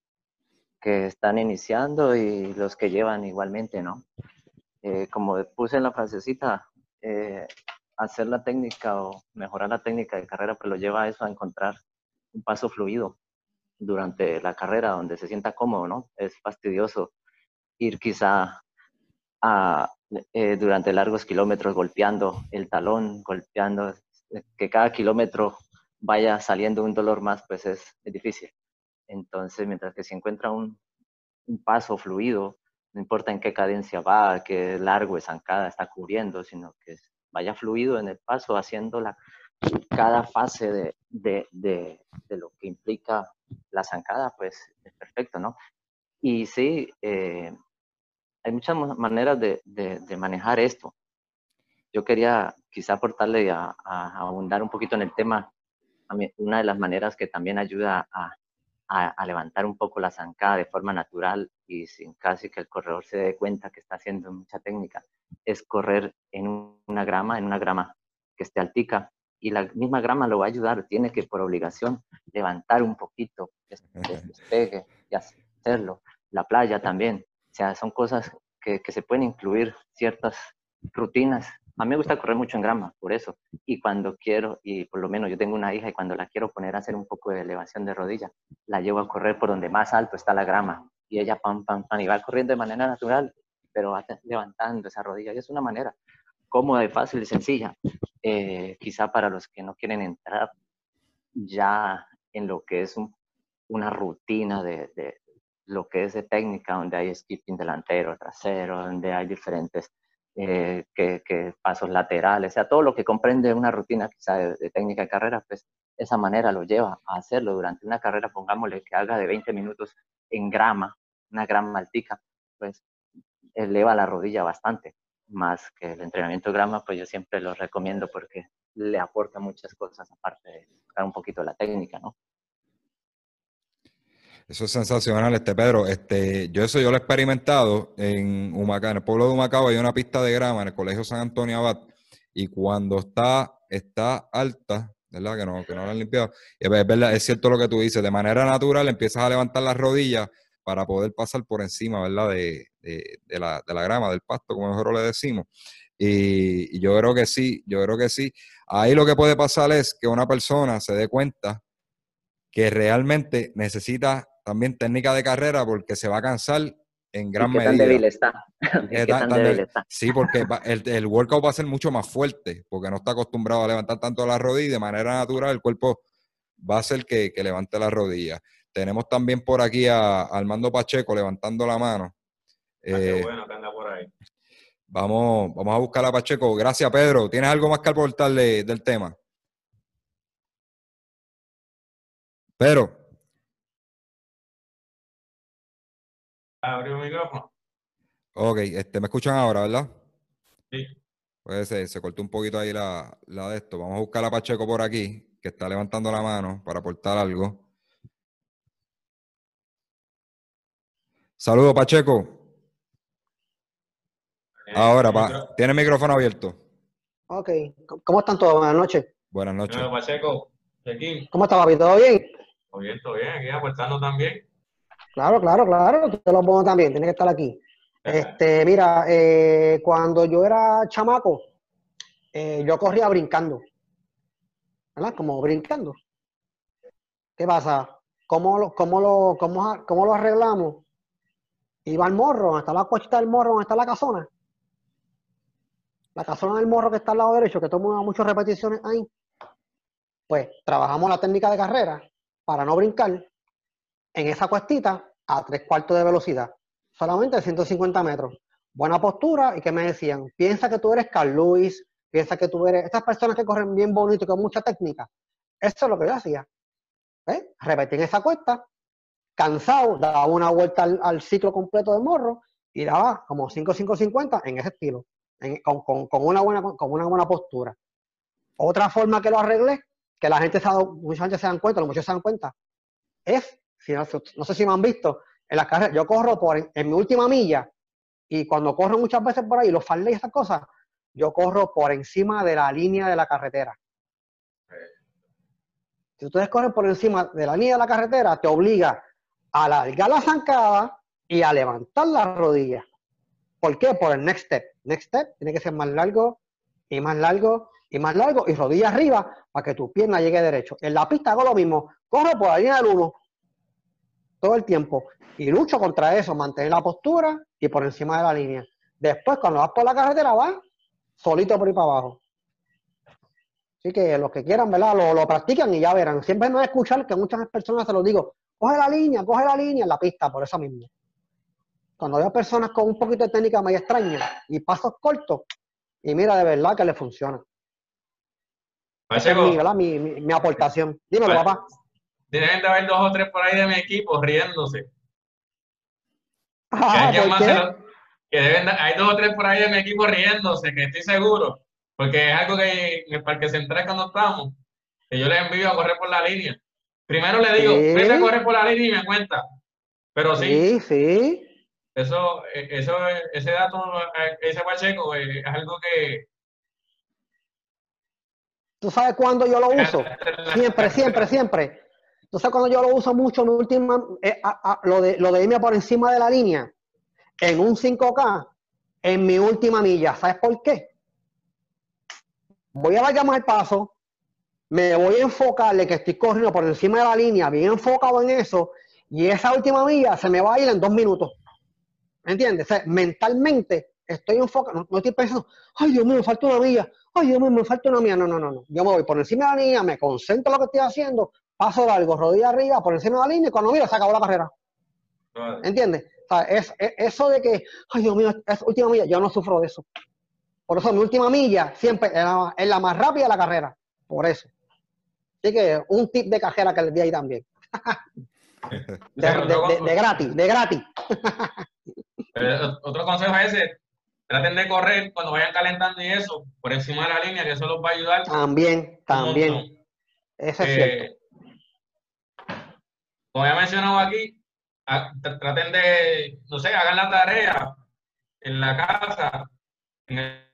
que están iniciando y los que llevan igualmente, ¿no? Como puse en la frasecita, hacer la técnica o mejorar la técnica de carrera, pues lo lleva a eso, a encontrar un paso fluido durante la carrera, donde se sienta cómodo, ¿no? Es fastidioso ir quizá durante largos kilómetros golpeando el talón, golpeando, que cada kilómetro vaya saliendo un dolor más, pues es difícil. Entonces, mientras que se encuentra un paso fluido, no importa en qué cadencia va, qué largo es zancada está cubriendo, sino que vaya fluido en el paso, haciendo cada fase de lo que implica la zancada, pues es perfecto, ¿no? Y sí, hay muchas maneras de manejar esto. Yo quería quizá aportarle a abundar un poquito en el tema. Una de las maneras que también ayuda a levantar un poco la zancada de forma natural y sin casi que el corredor se dé cuenta que está haciendo mucha técnica, es correr en una grama que esté altica, y la misma grama lo va a ayudar. Tiene que, por obligación, levantar un poquito, que se despegue y hacerlo. La playa también. O sea, son cosas que se pueden incluir ciertas rutinas. A mí me gusta correr mucho en grama, por eso. Y cuando quiero, y por lo menos yo tengo una hija, y cuando la quiero poner a hacer un poco de elevación de rodilla, la llevo a correr por donde más alto está la grama. Y ella pam, pam, pam, y va corriendo de manera natural, pero va levantando esa rodilla. Y es una manera cómoda y fácil y sencilla. Quizá para los que no quieren entrar ya en lo que es una rutina de lo que es de técnica, donde hay skipping delantero, trasero, donde hay diferentes pasos laterales, o sea, todo lo que comprende una rutina quizá de técnica de carrera, pues esa manera lo lleva a hacerlo durante una carrera, pongámosle que haga de 20 minutos en grama, una grama altica, pues eleva la rodilla bastante, más que el entrenamiento grama, pues yo siempre lo recomiendo porque le aporta muchas cosas, aparte de buscar un poquito la técnica, ¿no? Eso es sensacional, Pedro. Yo lo he experimentado en Humacao. En el pueblo de Humacao hay una pista de grama en el Colegio San Antonio Abad. Y cuando está alta, ¿verdad? Que no la han limpiado. Es cierto lo que tú dices. De manera natural empiezas a levantar las rodillas para poder pasar por encima, ¿verdad? De la grama, del pasto, como mejor le decimos. Y yo creo que sí, Ahí lo que puede pasar es que una persona se dé cuenta que realmente necesita también técnica de carrera porque se va a cansar en gran medida. ¿Qué tan débil está? Sí, porque el workout va a ser mucho más fuerte porque no está acostumbrado a levantar tanto la rodilla y de manera natural el cuerpo va a hacer que levante la rodilla. Tenemos también por aquí a Armando Pacheco levantando la mano. Qué bueno que anda por ahí. Vamos a buscar a Pacheco. Gracias, Pedro. ¿Tienes algo más que aportar del tema? Pero abrió el micrófono. Ok, me escuchan ahora, ¿verdad? Sí. Pues se cortó un poquito ahí la de esto. Vamos a buscar a Pacheco por aquí, que está levantando la mano para aportar algo. Saludos, Pacheco. Ahora, ¿tiene el micrófono abierto? Ok. ¿Cómo están todos? Buenas noches. Buenas noches. Hola, Pacheco. ¿Cómo está, papi? ¿Todo bien? Todo bien, aquí aportando también. Claro, te lo pongo también, tienes que estar aquí. Mira, cuando yo era chamaco, yo corría brincando, ¿verdad? Como brincando. ¿Qué pasa? ¿Cómo lo arreglamos? Iba al morro, hasta la cochita del morro, donde está la casona. La casona del morro que está al lado derecho, que toma muchas repeticiones ahí. Pues trabajamos la técnica de carrera para no brincar en esa cuestita a 3/4 de velocidad, solamente 150 metros. Buena postura, y que me decían, piensa que tú eres Carl Lewis, piensa que tú eres estas personas que corren bien bonito, con mucha técnica. Eso es lo que yo hacía. ¿Ves? Repetí en esa cuesta, cansado, daba una vuelta al ciclo completo de morro y daba como 5, 5:50 en ese estilo, con una buena postura. Otra forma que lo arreglé, que mucha gente se dan cuenta, los muchachos se dan cuenta, es, no sé si me han visto, en las carreras, yo corro en mi última milla, y cuando corro muchas veces por ahí, los farley y esas cosas, yo corro por encima de la línea de la carretera. Si ustedes corren por encima de la línea de la carretera, te obliga a alargar la zancada y a levantar las rodillas. ¿Por qué? Por el next step. Next step tiene que ser más largo y más largo, y más largo, y rodilla arriba, para que tu pierna llegue derecho. En la pista hago lo mismo, corro por la línea del 1, todo el tiempo, y lucho contra eso, mantener la postura, y por encima de la línea. Después, cuando vas por la carretera, vas solito por ahí para abajo. Así que los que quieran, ¿verdad? Lo practican y ya verán. Siempre no escuchar que muchas personas se lo digo, coge la línea en la pista, por eso mismo. Cuando veo personas con un poquito de técnica medio extraña, y pasos cortos, y mira, de verdad que les funciona. Pacheco, es mi aportación. Dímelo, papá. Tienen que haber 2 o 3 por ahí de mi equipo riéndose. Hay 2 o 3 por ahí de mi equipo riéndose, que estoy seguro. Porque es algo que en el Parque Central cuando estamos, que yo les envío a correr por la línea. Primero le digo, vete a correr por la línea y me cuenta. Pero sí. Sí. Ese dato, ese Pacheco, es algo que ¿Tú sabes cuándo yo lo uso? Siempre. Entonces, cuando yo lo uso mucho, mi última, lo de irme por encima de la línea, en un 5K, en mi última milla. ¿Sabes por qué? Voy a alargar más el paso, me voy a enfocar de que estoy corriendo por encima de la línea, bien enfocado en eso, y esa última milla se me va a ir en 2 minutos. ¿Me entiendes? O sea, mentalmente estoy enfocado, no estoy pensando, ay Dios mío, me falta una milla, ay Dios mío, me falta una milla. No. Yo me voy por encima de la línea, me concentro en lo que estoy haciendo, paso largo, rodilla arriba, por encima de la línea, y cuando miro, se acabó la carrera. Vale. ¿Entiendes? O sea, eso de que, ay Dios mío, es última milla, yo no sufro de eso. Por eso mi última milla siempre es la más rápida de la carrera. Por eso. Así que un tip de cajera que les di ahí también. De gratis. Otro consejo es ese. Traten de correr cuando vayan calentando y eso, por encima de la línea, que eso los va a ayudar. También. Eso es cierto. Como ya he mencionado aquí, traten de, no sé, hagan la tarea en la casa, en el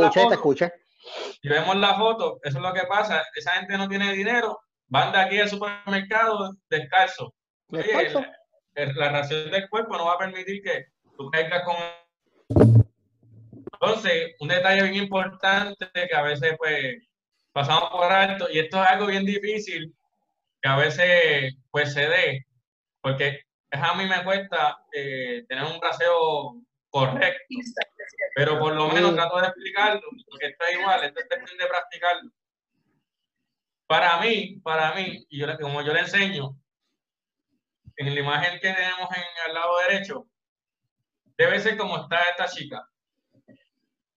Te escuché. Si vemos la foto, eso es lo que pasa. Esa gente no tiene dinero, van de aquí al supermercado descalzo. Oye, la ración del cuerpo no va a permitir que tú caigas con... Entonces, un detalle bien importante que a veces pues pasamos por alto, y esto es algo bien difícil que a veces pues se dé, porque a mí me cuesta tener un braceo correcto. Pero por lo menos trato de explicarlo, porque esto es igual, esto es cuestión de practicarlo. Para mí, y como yo le enseño, en la imagen que tenemos en el lado derecho, debe ser como está esta chica.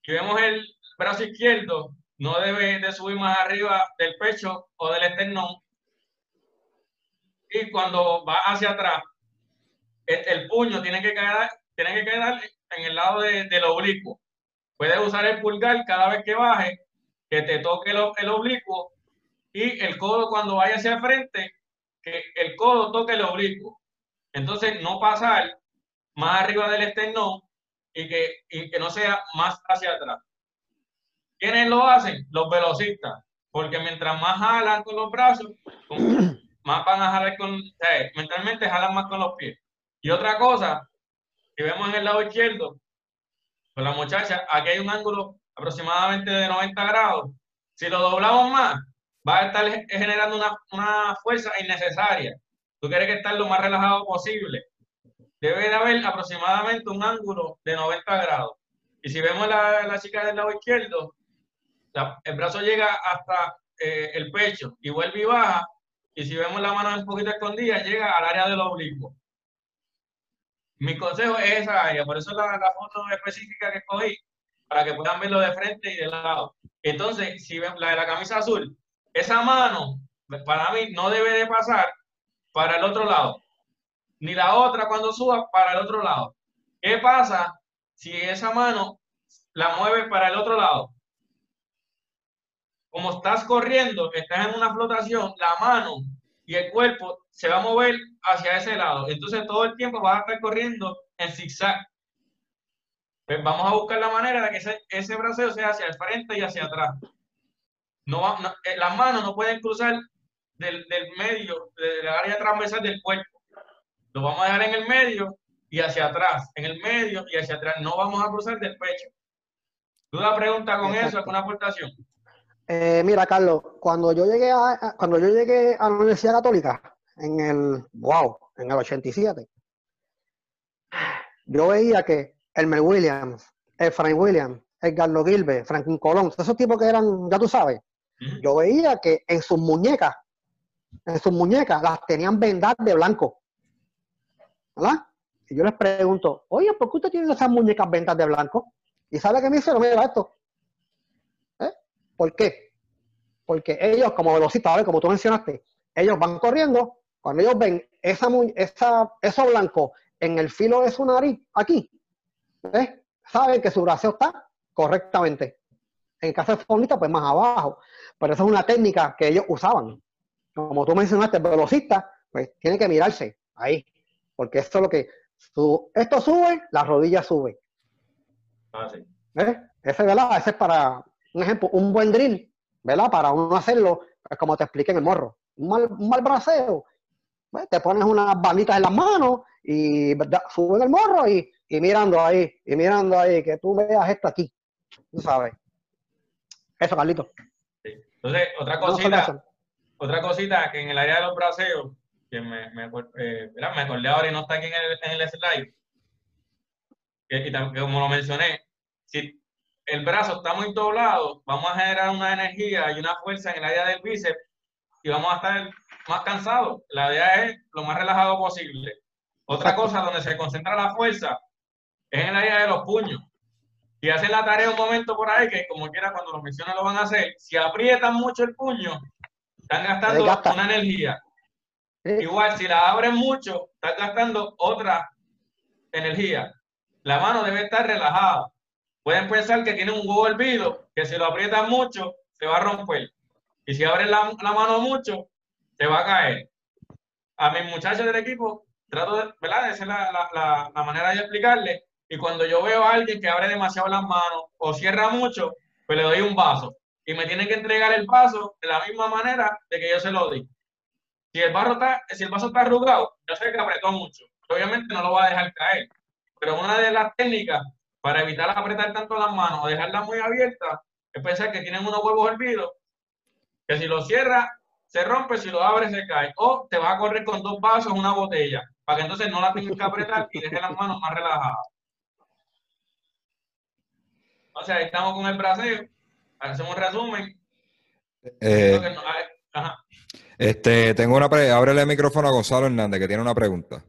Si vemos el brazo izquierdo, no debe de subir más arriba del pecho o del esternón. Y cuando va hacia atrás, el puño tiene que quedar en el lado del oblicuo. Puedes usar el pulgar cada vez que baje, que te toque el oblicuo, y el codo cuando vaya hacia el frente, que el codo toque el oblicuo. Entonces, no pasar más arriba del esternón y que no sea más hacia atrás. ¿Quiénes lo hacen? Los velocistas. Porque mientras más jalan con los brazos, más van a jalar mentalmente jalan más con los pies. Y otra cosa, si vemos en el lado izquierdo, con la muchacha, aquí hay un ángulo aproximadamente de 90 grados. Si lo doblamos más, va a estar generando una fuerza innecesaria. Tú quieres que estés lo más relajado posible. Debe de haber aproximadamente un ángulo de 90 grados. Y si vemos la chica del lado izquierdo, el brazo llega hasta el pecho y vuelve y baja. Y si vemos la mano un poquito escondida, llega al área del oblicuo. Mi consejo es esa área, por eso la foto específica que escogí, para que puedan verlo de frente y de lado. Entonces, si ven la de la camisa azul, esa mano, para mí, no debe de pasar para el otro lado. Ni la otra cuando suba para el otro lado. ¿Qué pasa si esa mano la mueve para el otro lado? Como estás corriendo, estás en una flotación, la mano y el cuerpo se va a mover hacia ese lado. Entonces todo el tiempo vas a estar corriendo en zigzag. Pues vamos a buscar la manera de que ese braceo sea hacia el frente y hacia atrás. No, las manos no pueden cruzar del medio, de la área transversal del cuerpo. Lo vamos a dejar en el medio y hacia atrás. En el medio y hacia atrás. No vamos a cruzar del pecho. ¿Duda, pregunta con eso? ¿Alguna aportación? Mira, Carlos, cuando yo llegué a la Universidad Católica, en el 87, yo veía que el Mel Williams, el Frank Williams, el Carlos Gilbert, Franklin Colón, esos tipos que eran, ya tú sabes, yo veía que en sus muñecas las tenían vendadas de blanco, ¿verdad? Y yo les pregunto, oye, ¿por qué usted tiene esas muñecas vendadas de blanco? Y sabe que me hicieron, mira esto. ¿Por qué? Porque ellos, como velocistas, como tú mencionaste, ellos van corriendo, cuando ellos ven eso blanco en el filo de su nariz, aquí, ¿ves? Saben que su brazo está correctamente. En caso de fornita, pues más abajo. Pero esa es una técnica que ellos usaban. Como tú mencionaste, el velocista, pues tiene que mirarse ahí. Porque esto es lo que... Esto sube, la rodilla sube. Ah, sí. ¿Ves? Ese, ¿verdad? Ese es para, un ejemplo, un buen drill, ¿verdad? Para uno hacerlo, pues, como te expliqué en el morro. Un mal braceo. ¿Ves? Te pones unas banditas en las manos y subes el morro y mirando ahí, que tú veas esto aquí. Tú sabes. Eso, Carlito. Sí. Entonces, otra cosita que en el área de los braceos, que me acordé ahora y no está aquí en el slide, que como lo mencioné, si el brazo está muy doblado, vamos a generar una energía y una fuerza en el área del bíceps y vamos a estar más cansados. La idea es lo más relajado posible. Otra cosa donde se concentra la fuerza es en el área de los puños. Si hacen la tarea un momento por ahí, que como quiera cuando los mencionan lo van a hacer, si aprietan mucho el puño, están gastando una energía. ¿Sí? Igual, si la abren mucho, están gastando otra energía. La mano debe estar relajada. Pueden pensar que tienen un huevo hervido, que si lo aprietan mucho, se va a romper. Y si abren la mano mucho, se va a caer. A mis muchachos del equipo, trato de, ¿verdad?, de hacer la manera de explicarles. Y cuando yo veo a alguien que abre demasiado las manos o cierra mucho, pues le doy un vaso. Y me tienen que entregar el vaso de la misma manera de que yo se lo di. Si el vaso está arrugado, yo sé que apretó mucho. Obviamente no lo voy a dejar caer. Pero una de las técnicas para evitar apretar tanto las manos o dejarlas muy abiertas es pensar que tienen unos huevos hervidos, que si lo cierras, se rompe, si lo abres, se cae. O te vas a correr con dos vasos, una botella, para que entonces no la tengas que apretar y dejes las manos más relajadas. O sea, ahí estamos con el braceo. Hacemos un resumen. Ajá. Tengo una pregunta. Ábrele el micrófono a Gonzalo Hernández, que tiene una pregunta.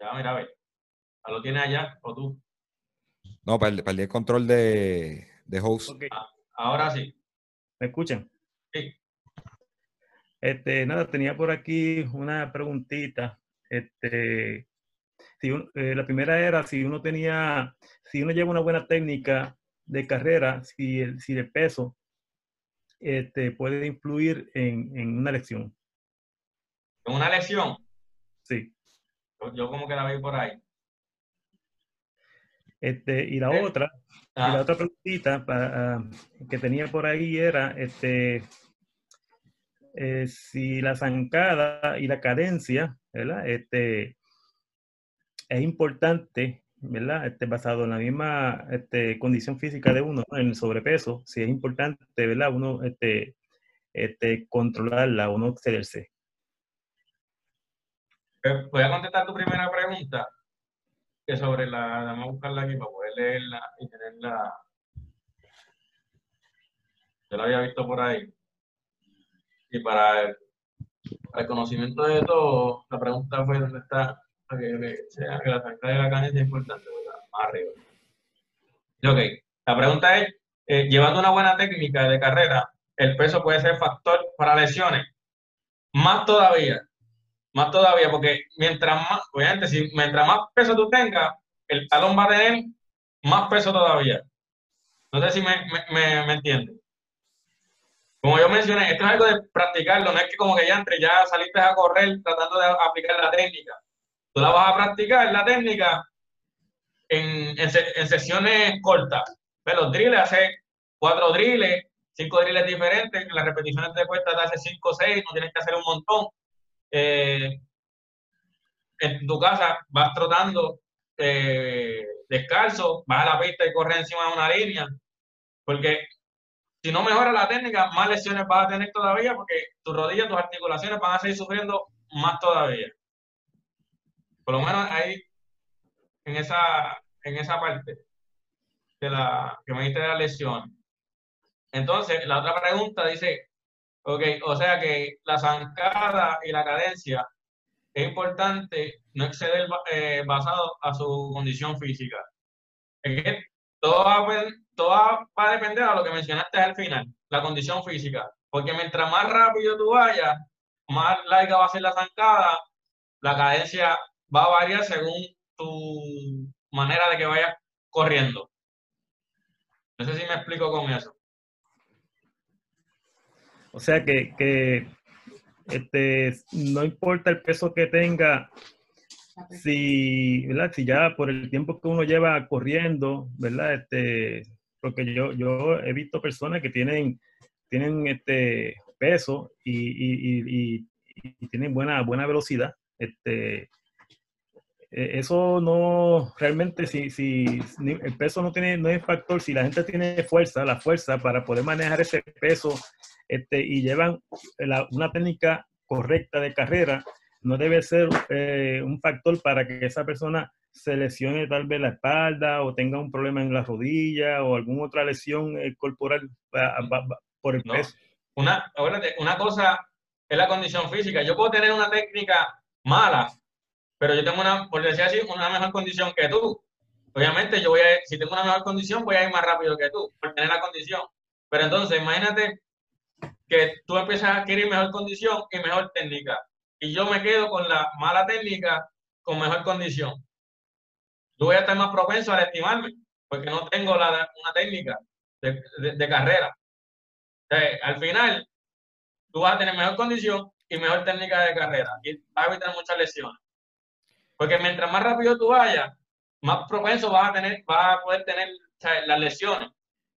Ya, mira, ve. ¿Lo tienes allá o tú? No, perdí el control de host. Okay. Ahora sí. ¿Me escuchan? Sí. Nada, tenía por aquí una preguntita. La primera era si uno lleva una buena técnica de carrera, si el peso puede influir en una lesión. ¿En una lesión? Sí. Yo como que la veo por ahí. Y la otra preguntita que tenía por ahí era si la zancada y la cadencia, ¿verdad?, es importante, ¿verdad?, basado en la misma condición física de uno, ¿no?, en el sobrepeso, si es importante, ¿verdad?, uno controlarla o no excederse. Voy a contestar tu primera pregunta, que sobre la... Vamos a buscarla aquí para poder leerla y tenerla. Yo la había visto por ahí. Y para el conocimiento de todo, la pregunta fue dónde está, que la zancada de la caña es importante, ¿verdad?, más arriba. Y ok, la pregunta es, llevando una buena técnica de carrera, el peso puede ser factor para lesiones. Más todavía, porque mientras más peso tú tengas, el talón va a tener más peso todavía. No sé si me entiendes. Como yo mencioné, esto es algo de practicarlo, no es que como que ya saliste a correr tratando de aplicar la técnica. Tú la vas a practicar, la técnica, en sesiones cortas. Pero los drills, hace 4 drills, 5 drills diferentes, las repeticiones te cuesta de hacer 5 o 6, no tienes que hacer un montón. En tu casa vas trotando descalzo, vas a la pista y corres encima de una línea, porque... Si no mejoras la técnica, más lesiones vas a tener todavía, porque tus rodillas, tus articulaciones van a seguir sufriendo más todavía. Por lo menos ahí, en esa parte de la que me diste de la lesión. Entonces, la otra pregunta dice, ok, o sea que la zancada y la cadencia es importante no exceder basado a su condición física. Es que todo va a depender de lo que mencionaste al final, la condición física. Porque mientras más rápido tú vayas, más larga va a ser la zancada, la cadencia va a variar según tu manera de que vayas corriendo. No sé si me explico con eso. O sea que no importa el peso que tenga, si ya por el tiempo que uno lleva corriendo, ¿verdad? Porque yo he visto personas que tienen peso y tienen buena velocidad. Eso no, realmente, si el peso no es factor, si la gente tiene la fuerza para poder manejar ese peso y llevan una técnica correcta de carrera, no debe ser un factor para que esa persona se lesione tal vez la espalda o tenga un problema en la rodilla o alguna otra lesión corporal por el peso. Una cosa es la condición física. Yo puedo tener una técnica mala, pero yo tengo una mejor condición que tú. Obviamente, si tengo una mejor condición, voy a ir más rápido que tú, por tener la condición. Pero entonces, imagínate que tú empiezas a adquirir mejor condición y mejor técnica. Y yo me quedo con la mala técnica, con mejor condición. Yo voy a estar más propenso a lastimarme, porque no tengo una técnica de carrera. O sea, al final, tú vas a tener mejor condición y mejor técnica de carrera. Y vas a evitar muchas lesiones. Porque mientras más rápido tú vayas, más propenso vas a poder tener, o sea, las lesiones.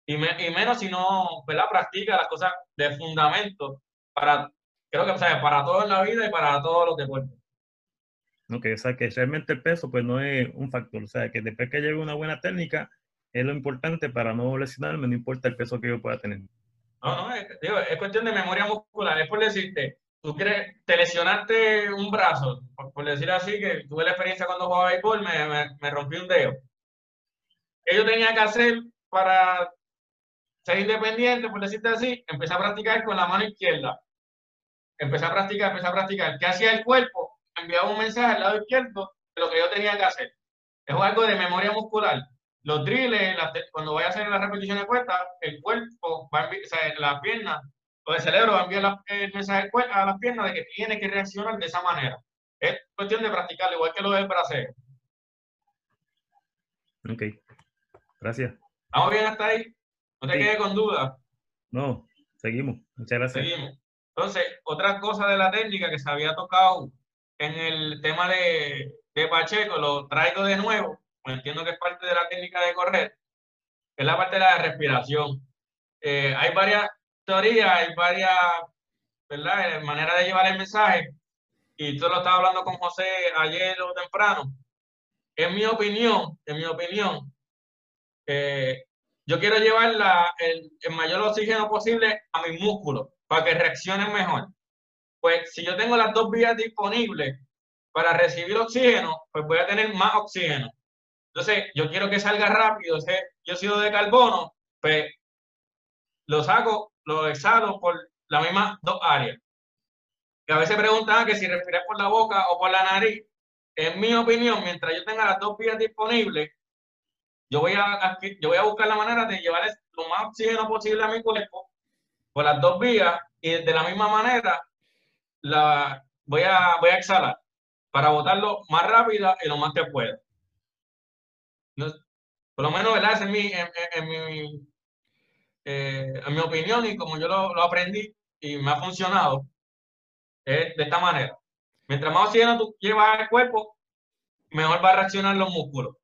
Y menos si no, ¿verdad?, practica las cosas de fundamento para todo en la vida y para todos los deportes. Ok, o sea que realmente el peso pues no es un factor. O sea que después que lleve una buena técnica es lo importante para no lesionarme, no importa el peso que yo pueda tener. No, es cuestión de memoria muscular. Es por decirte, tú crees, te lesionaste un brazo, por decir así, que tuve la experiencia cuando jugaba béisbol, me rompí un dedo. ¿Qué yo tenía que hacer para ser independiente, por decirte así? Empecé a practicar con la mano izquierda. Empecé a practicar. ¿Qué hacía el cuerpo? Enviaba un mensaje al lado izquierdo de lo que yo tenía que hacer. Es algo de memoria muscular. Los drills, cuando vaya a hacer las repeticiones puestas, el cuerpo, las piernas, o el cerebro va a enviar el mensaje a las piernas de que tiene que reaccionar de esa manera. Es cuestión de practicarlo, igual que lo del braceo. Ok. Gracias. ¿Estamos bien hasta ahí? No te quedes con dudas. No, seguimos. Muchas gracias. Seguimos. Entonces, otra cosa de la técnica que se había tocado en el tema de Pacheco, lo traigo de nuevo, entiendo que es parte de la técnica de correr, es la parte de la respiración. Hay varias teorías, hay varias, ¿verdad?, maneras de llevar el mensaje, y tú lo estabas hablando con José ayer o temprano. En mi opinión, yo quiero llevar el mayor oxígeno posible a mis músculos para que reaccionen mejor. Pues si yo tengo las dos vías disponibles para recibir oxígeno, pues voy a tener más oxígeno. Entonces, yo quiero que salga rápido ese dióxido de carbono, pues lo saco, lo exhalo por las mismas dos áreas. Que a veces preguntan que si respirar por la boca o por la nariz. En mi opinión, mientras yo tenga las dos vías disponibles, yo voy a buscar la manera de llevar lo más oxígeno posible a mi cuerpo por las dos vías, y de la misma manera voy a exhalar para botarlo más rápido y lo más que pueda. Por lo menos, ¿verdad?, esa es en mi opinión, y como yo lo aprendí y me ha funcionado, es de esta manera. Mientras más oxígeno tú llevas al cuerpo, mejor va a reaccionar los músculos.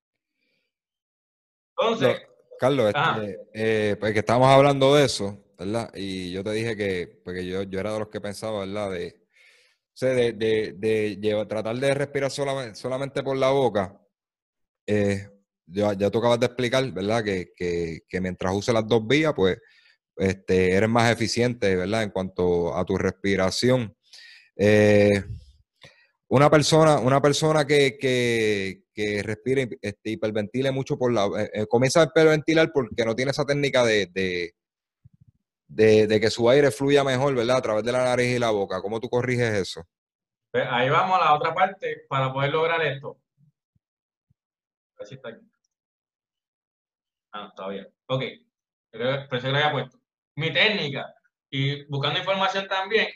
Entonces, Carlos, porque estábamos hablando de eso, ¿verdad? Y yo te dije que, porque yo era de los que pensaba, ¿verdad?, tratar de respirar solamente por la boca. Ya tú acabas de explicar, ¿verdad?, que mientras uses las dos vías, pues eres más eficiente, ¿verdad?, en cuanto a tu respiración. Una persona que respire, hiperventile mucho por la comienza a hiperventilar porque no tiene esa técnica de que su aire fluya mejor, ¿verdad?, a través de la nariz y la boca. ¿Cómo tú corriges eso? Ahí vamos a la otra parte para poder lograr esto. A ver si está aquí. Ah, no, todavía. Ok. Pensé que lo había puesto. Mi técnica. Y buscando información también.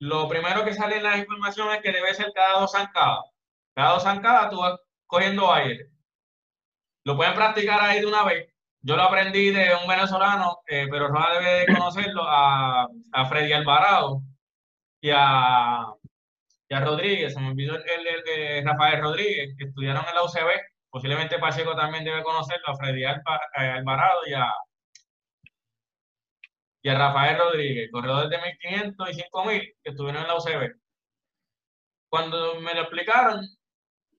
Lo primero que sale en la información es que debe ser cada dos zancadas. Cada dos zancadas tú vas cogiendo aire. Lo pueden practicar ahí de una vez. Yo lo aprendí de un venezolano, pero Roja debe de conocerlo, a Freddy Alvarado y a Rodríguez. Se me olvidó el Rafael Rodríguez, que estudiaron en la UCB. Posiblemente Pacheco también debe conocerlo, a Freddy Alvarado y a Rafael Rodríguez, corredores de 1500 y 5000 que estuvieron en la UCB. Cuando me lo explicaron,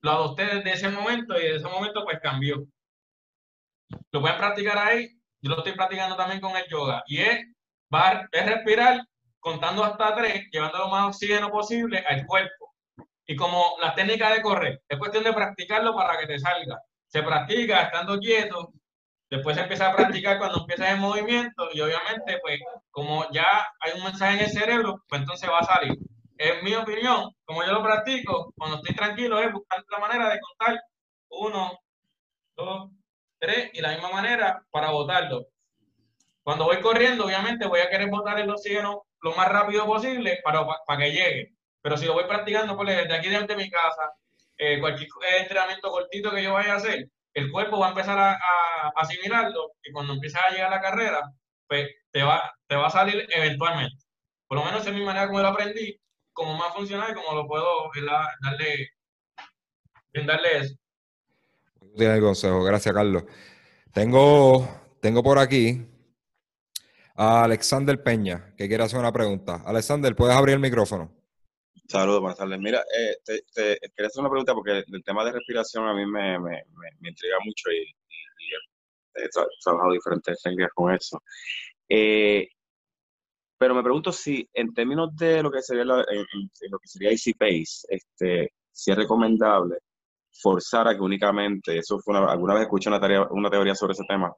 lo adopté desde ese momento y de ese momento pues cambió. Lo pueden practicar ahí, yo lo estoy practicando también con el yoga. Y es respirar contando hasta 3, llevando lo más oxígeno posible al cuerpo. Y como las técnicas de correr, es cuestión de practicarlo para que te salga. Se practica estando quieto, después se empieza a practicar cuando empiezas en movimiento y obviamente pues como ya hay un mensaje en el cerebro, pues entonces va a salir. En mi opinión, como yo lo practico, cuando estoy tranquilo es buscar la manera de contar 1, 2, 3 y la misma manera para botarlo. Cuando voy corriendo, obviamente voy a querer botar el oxígeno lo más rápido posible para que llegue. Pero si lo voy practicando pues, desde aquí delante de mi casa, cualquier entrenamiento cortito que yo vaya a hacer, el cuerpo va a empezar a asimilarlo y cuando empiezas a llegar a la carrera, pues te va a salir eventualmente. Por lo menos esa es mi manera como lo aprendí, como más funcional y como lo puedo darle eso. Tiene el consejo. Gracias, Carlos. Tengo por aquí a Alexander Peña, que quiere hacer una pregunta. Alexander, ¿puedes abrir el micrófono? Saludos, buenas tardes. Mira, quería hacer una pregunta porque el tema de respiración a mí me intriga mucho y he trabajado diferentes técnicas con eso. Pero me pregunto si, en términos de lo que sería Easy Pace, si es recomendable forzar a que únicamente, alguna vez escuché una teoría sobre ese tema,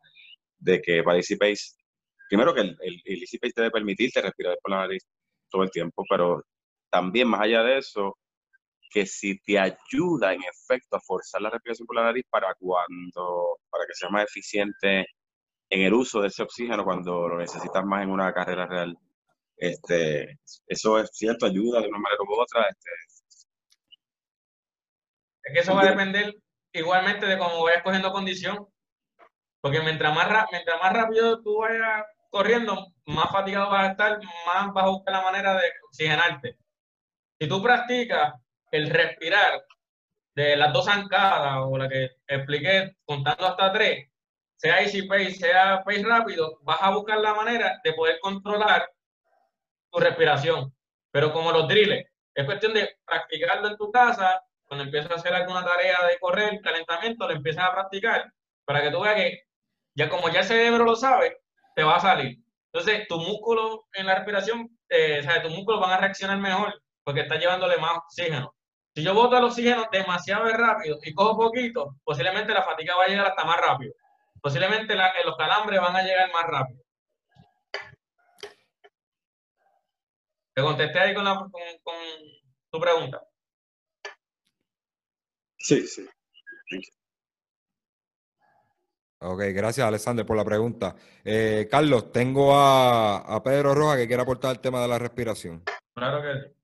de que para Easy Pace, primero que el Easy Pace debe permitirte respirar por la nariz todo el tiempo, pero también más allá de eso, que si te ayuda en efecto a forzar la respiración por la nariz para que sea más eficiente en el uso de ese oxígeno cuando lo necesitas más en una carrera real. Eso es cierto, ayuda de una manera u otra, Es que eso va a depender igualmente de cómo vayas cogiendo condición. Porque mientras más rápido tú vayas corriendo, más fatigado vas a estar, más vas a buscar la manera de oxigenarte. Si tú practicas el respirar de las dos zancadas o la que expliqué contando hasta 3, sea easy pace, sea pace rápido, vas a buscar la manera de poder controlar tu respiración. Pero como los drills, es cuestión de practicarlo en tu casa. Cuando empiezas a hacer alguna tarea de correr, calentamiento, lo empiezas a practicar para que tú veas que, ya como ya el cerebro lo sabe, te va a salir. Entonces, tus músculos en la respiración, tus músculos van a reaccionar mejor porque estás llevándole más oxígeno. Si yo boto el oxígeno demasiado rápido y cojo poquito, posiblemente la fatiga va a llegar hasta más rápido. Posiblemente los calambres van a llegar más rápido. Te contesté ahí con tu pregunta. Sí. Ok, gracias, Alexander, por la pregunta. Carlos, tengo a Pedro Rojas que quiere aportar el tema de la respiración. Claro que sí.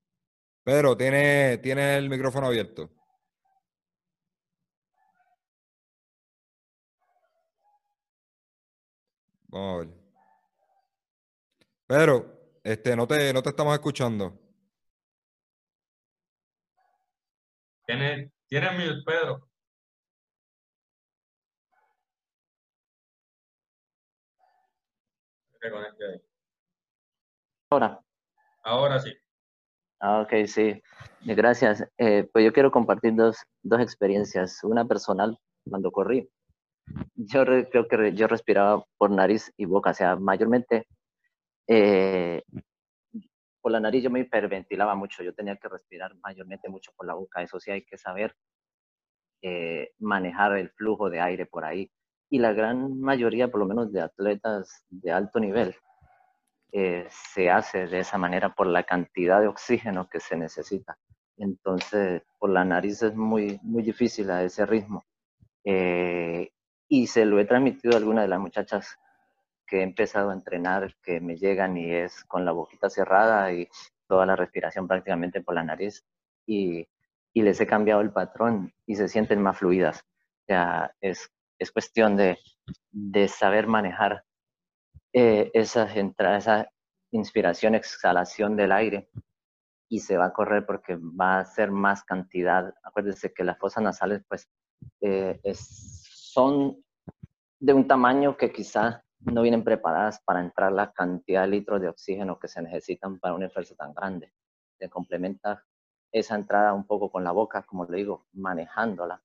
Pedro, tiene el micrófono abierto. Vamos a ver. Pedro, no te estamos escuchando. ¿Tiene mute, Pedro? Ahora sí. Ok, sí. Gracias. Pues yo quiero compartir dos experiencias. Una personal, cuando corrí. Creo que yo respiraba por nariz y boca, o sea, mayormente por la nariz yo me hiperventilaba mucho, yo tenía que respirar mayormente mucho por la boca, eso sí hay que saber manejar el flujo de aire por ahí. Y la gran mayoría, por lo menos de atletas de alto nivel, se hace de esa manera por la cantidad de oxígeno que se necesita. Entonces, por la nariz es muy, muy difícil a ese ritmo. Y se lo he transmitido a alguna de las muchachas que he empezado a entrenar, que me llegan y es con la boquita cerrada y toda la respiración prácticamente por la nariz. Y les he cambiado el patrón y se sienten más fluidas. O sea, es cuestión de saber manejar esa inspiración, exhalación del aire, y se va a correr porque va a ser más cantidad. Acuérdense que las fosas nasales pues son de un tamaño que quizás no vienen preparadas para entrar la cantidad de litros de oxígeno que se necesitan para un esfuerzo tan grande. Se complementa esa entrada un poco con la boca, como le digo, manejándola.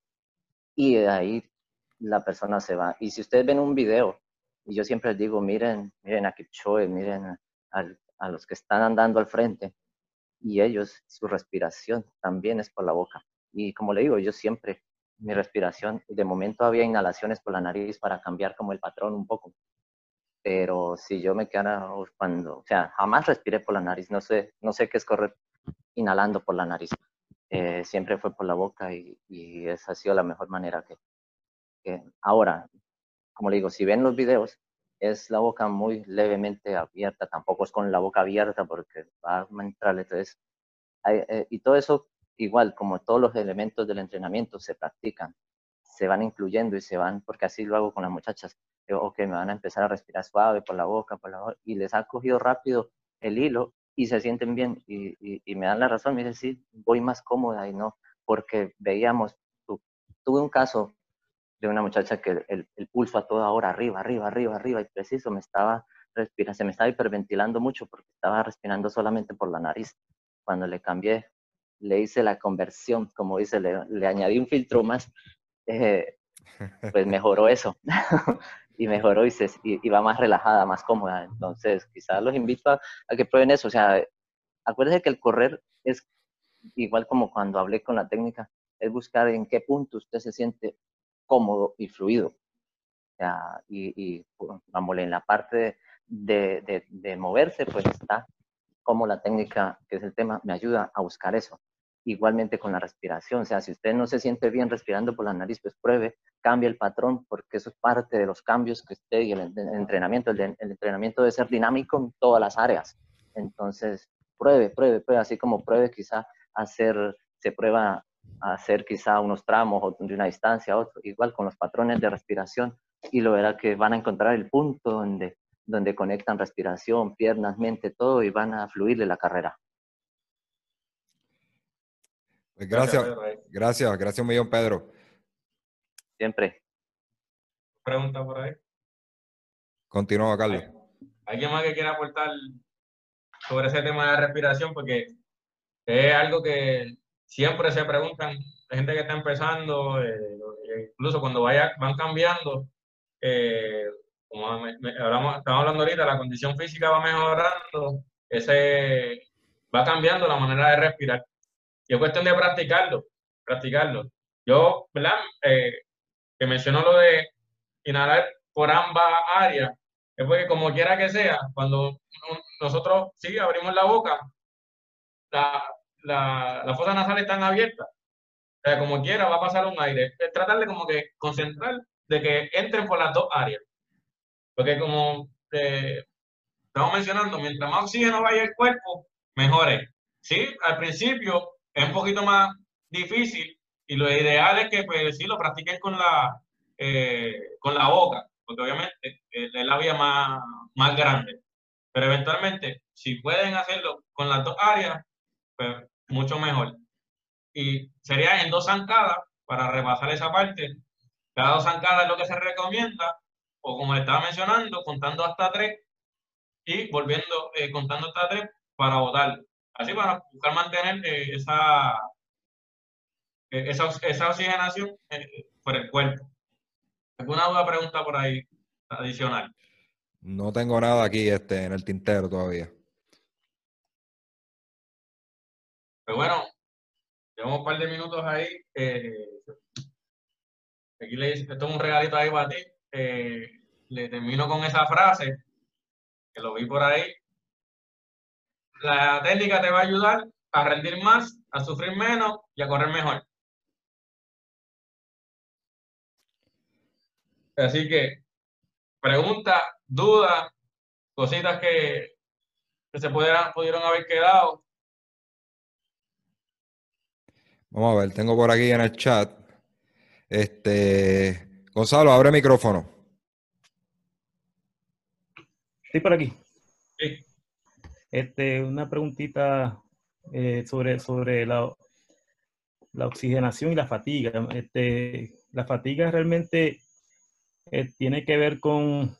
Y de ahí la persona se va. Y si ustedes ven un video, y yo siempre les digo, miren a Kipchoa, miren a los que están andando al frente, y ellos, su respiración también es por la boca. Y como le digo, yo siempre, mi respiración, de momento había inhalaciones por la nariz para cambiar como el patrón un poco. Pero si yo me quedara o sea, jamás respiré por la nariz, no sé qué es correr inhalando por la nariz. Siempre fue por la boca y esa ha sido la mejor manera que... Ahora, como le digo, si ven los videos, es la boca muy levemente abierta, tampoco es con la boca abierta porque va a entrar. Entonces, y todo eso, igual como todos los elementos del entrenamiento, se practican, se van incluyendo y se van, porque así lo hago con las muchachas. Digo, ok, me van a empezar a respirar suave por la boca, y les ha cogido rápido el hilo y se sienten bien y me dan la razón. Me dicen, sí, voy más cómoda y no, porque veíamos, tuve un caso de una muchacha que el pulso a toda hora, arriba, y preciso, se me estaba hiperventilando mucho porque estaba respirando solamente por la nariz. Cuando le cambié, le hice la conversión, como dice, le añadí un filtro más, pues mejoró eso. Y mejoró y va más relajada, más cómoda. Entonces, quizás los invito a que prueben eso. O sea, acuérdense que el correr es igual como cuando hablé con la técnica, es buscar en qué punto usted se siente cómodo y fluido. O sea, en la parte de moverse, pues está como la técnica, que es el tema, me ayuda a buscar eso. Igualmente con la respiración, o sea, si usted no se siente bien respirando por la nariz, pues pruebe, cambie el patrón, porque eso es parte de los cambios que usted y el entrenamiento. El entrenamiento debe ser dinámico en todas las áreas. Entonces, pruebe, así como pruebe quizá se prueba a hacer quizá unos tramos o de una distancia a otro, igual con los patrones de respiración, y lo verá que van a encontrar el punto donde conectan respiración, piernas, mente, todo, y van a fluirle la carrera. Pues gracias un millón, Pedro. Siempre. ¿Pregunta por ahí? Continúa, Carlos. ¿Alguien más que quiera aportar sobre ese tema de la respiración? Porque es algo que siempre se preguntan, la gente que está empezando, incluso cuando van cambiando, como estamos hablando ahorita, la condición física va mejorando, va cambiando la manera de respirar. Y es cuestión de practicarlo. Yo, ¿verdad? Que menciono lo de inhalar por ambas áreas, es porque como quiera que sea, cuando nosotros sí abrimos la boca, las fosas nasales están abiertas. O sea, como quiera va a pasar un aire. Tratar de como que concentrar de que entren por las dos áreas. Porque como estamos mencionando, mientras más oxígeno vaya el cuerpo, mejor es. Sí, al principio es un poquito más difícil y lo ideal es que pues, sí, lo practiquen con la boca, porque obviamente es la vía más grande. Pero eventualmente, si pueden hacerlo con las dos áreas, pues mucho mejor. Y sería en 2 zancadas, para repasar esa parte. Cada 2 zancadas es lo que se recomienda, o como le estaba mencionando, contando hasta 3 y volviendo, contando hasta 3 para botarlo. Así para buscar mantener esa oxigenación por el cuerpo. ¿Alguna duda, pregunta por ahí adicional? No tengo nada aquí en el tintero todavía. Pero bueno, llevamos un par de minutos ahí. Aquí esto es un regalito ahí para ti. Le termino con esa frase, que lo vi por ahí. La técnica te va a ayudar a rendir más a sufrir menos y a correr mejor. Así que, preguntas, dudas, cositas que se pudieron haber quedado. Vamos a ver, tengo por aquí en el chat. Gonzalo, abre el micrófono. Estoy por aquí. Sí. Una preguntita sobre la oxigenación y la fatiga. La fatiga realmente tiene que ver con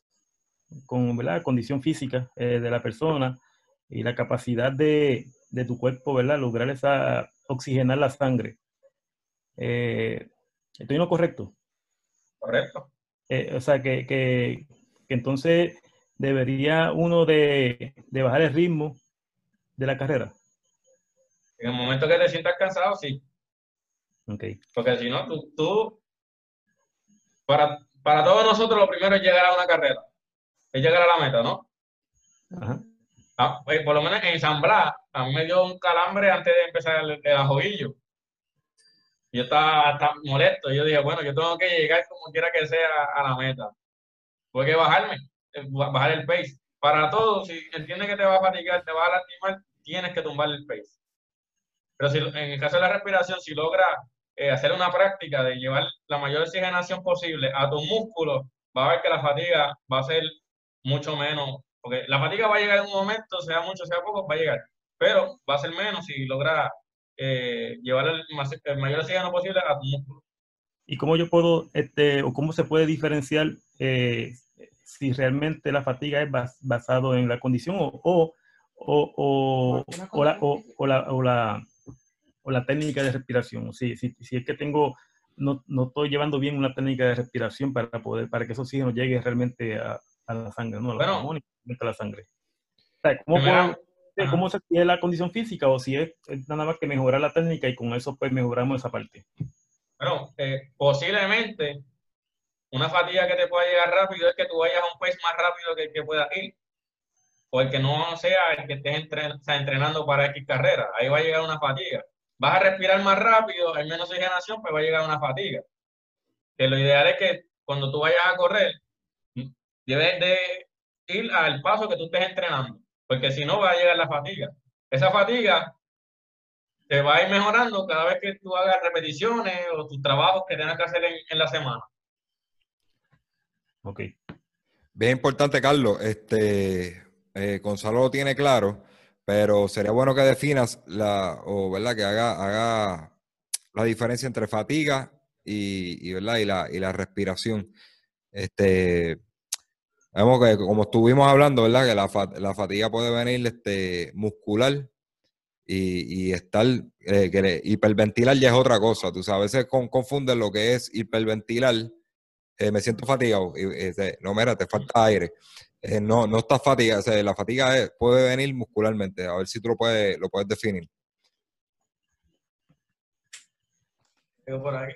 la condición física de la persona y la capacidad de tu cuerpo, ¿verdad? Lograr oxigenar la sangre. ¿Estoy en lo correcto? Correcto. O sea, que entonces debería uno de bajar el ritmo de la carrera. En el momento que te sientas cansado, sí. Okay. Porque si no, tú para todos nosotros lo primero es llegar a una carrera. Es llegar a la meta, ¿no? Ajá. Ah, pues por lo menos en San Blas, a mí me dio un calambre antes de empezar el ajoillo. Yo estaba hasta molesto. Yo dije, bueno, yo tengo que llegar como quiera que sea a la meta. Tuve que bajar el pace. Para todos, si entiendes que te va a fatigar, te va a lastimar, tienes que tumbar el pace. Pero si, en el caso de la respiración, si logras hacer una práctica de llevar la mayor oxigenación posible a tus músculos, va a ver que la fatiga va a ser mucho menos. Porque la fatiga va a llegar en un momento, sea mucho, sea poco, va a llegar. Pero va a ser menos si logras llevar el mayor oxígeno posible a tu músculo. ¿Y cómo yo puedo, o cómo se puede diferenciar si realmente la fatiga es basado en la condición o la técnica de respiración? Si es que no estoy llevando bien una técnica de respiración para que ese oxígeno llegue realmente a la sangre, ¿no? La sangre. O sea, ¿cómo se tiene la condición física o si es nada más que mejorar la técnica y con eso pues mejoramos esa parte? Bueno, posiblemente una fatiga que te pueda llegar rápido es que tú vayas a un pace más rápido que el que puedas ir o el que no sea el que estés entrenando para X carrera. Ahí va a llegar una fatiga. Vas a respirar más rápido, hay menos oxigenación, pues va a llegar una fatiga. Que lo ideal es que cuando tú vayas a correr, debes de ir al paso que tú estés entrenando. Porque si no, va a llegar la fatiga. Esa fatiga te va a ir mejorando cada vez que tú hagas repeticiones o tus trabajos que tengas que hacer en la semana. Ok. Bien importante, Carlos. Gonzalo lo tiene claro, pero sería bueno que definas que haga la diferencia entre fatiga y la respiración. Vemos que, como estuvimos hablando, ¿verdad?, que la fatiga puede venir muscular y estar, hiperventilar ya es otra cosa. Tú sabes, a veces confunden lo que es hiperventilar. Me siento fatigado. No, mira, te falta aire. No estás fatigado. O sea, la fatiga puede venir muscularmente. A ver si tú lo puedes definir. Por aquí.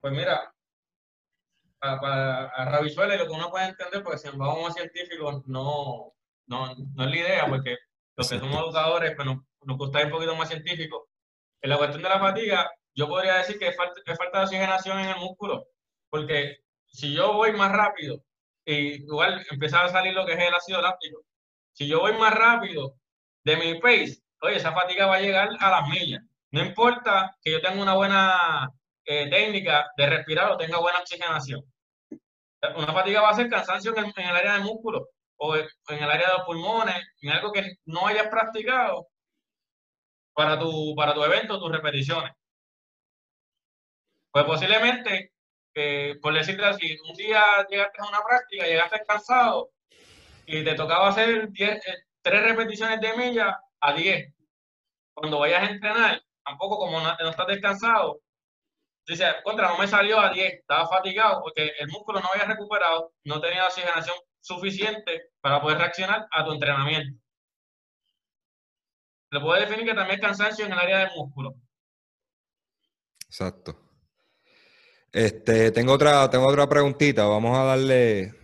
Pues mira, a Ravizuela y lo que uno puede entender, porque si nos vamos a científicos no es la idea, porque los que somos educadores pues nos gusta ir un poquito más científicos. En la cuestión de la fatiga, yo podría decir que es falta de oxigenación en el músculo, porque si yo voy más rápido, y igual empieza a salir lo que es el ácido láctico, si yo voy más rápido de mi pace, oye, esa fatiga va a llegar a las millas. No importa que yo tenga una buena técnica de respirar o tenga buena oxigenación. Una fatiga va a ser cansancio en el área del músculo o en el área de los pulmones, en algo que no hayas practicado para tu evento, tus repeticiones. Pues posiblemente, por decirte así, un día llegaste a una práctica, llegaste cansado y te tocaba hacer 3 repeticiones de milla a 10. Cuando vayas a entrenar, tampoco como no estás descansado, dices, contra, no me salió a 10, estaba fatigado porque el músculo no había recuperado, no tenía la oxigenación suficiente para poder reaccionar a tu entrenamiento. Lo puedo definir que también es cansancio en el área del músculo. Exacto. Tengo otra preguntita. Vamos a darle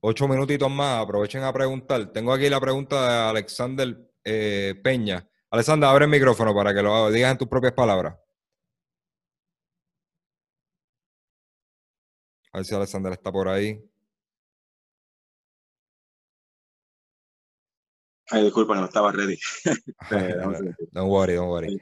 8 minutitos más. Aprovechen a preguntar. Tengo aquí la pregunta de Alexander Peña. Alexander, abre el micrófono para que lo digas en tus propias palabras. A ver si Alexander está por ahí. Ay, disculpa, no estaba ready. Don't worry.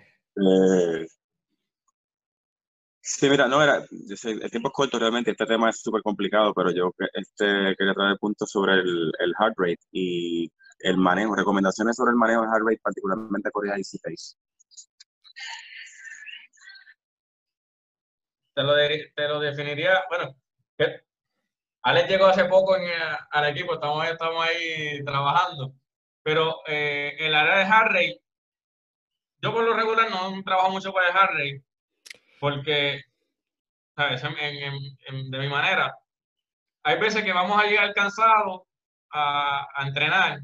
Sí, mira, no era, el tiempo es corto realmente, este tema es súper complicado, pero yo quería traer puntos sobre el heart rate y el manejo, recomendaciones sobre el manejo del heart rate, particularmente corridas de easy pace. Te lo definiría, bueno, ¿qué? Alex llegó hace poco al equipo, estamos ahí trabajando, pero el área de heart rate, yo por lo regular no trabajo mucho para el heart rate, porque, ¿sabes? De mi manera, hay veces que vamos a llegar cansados a entrenar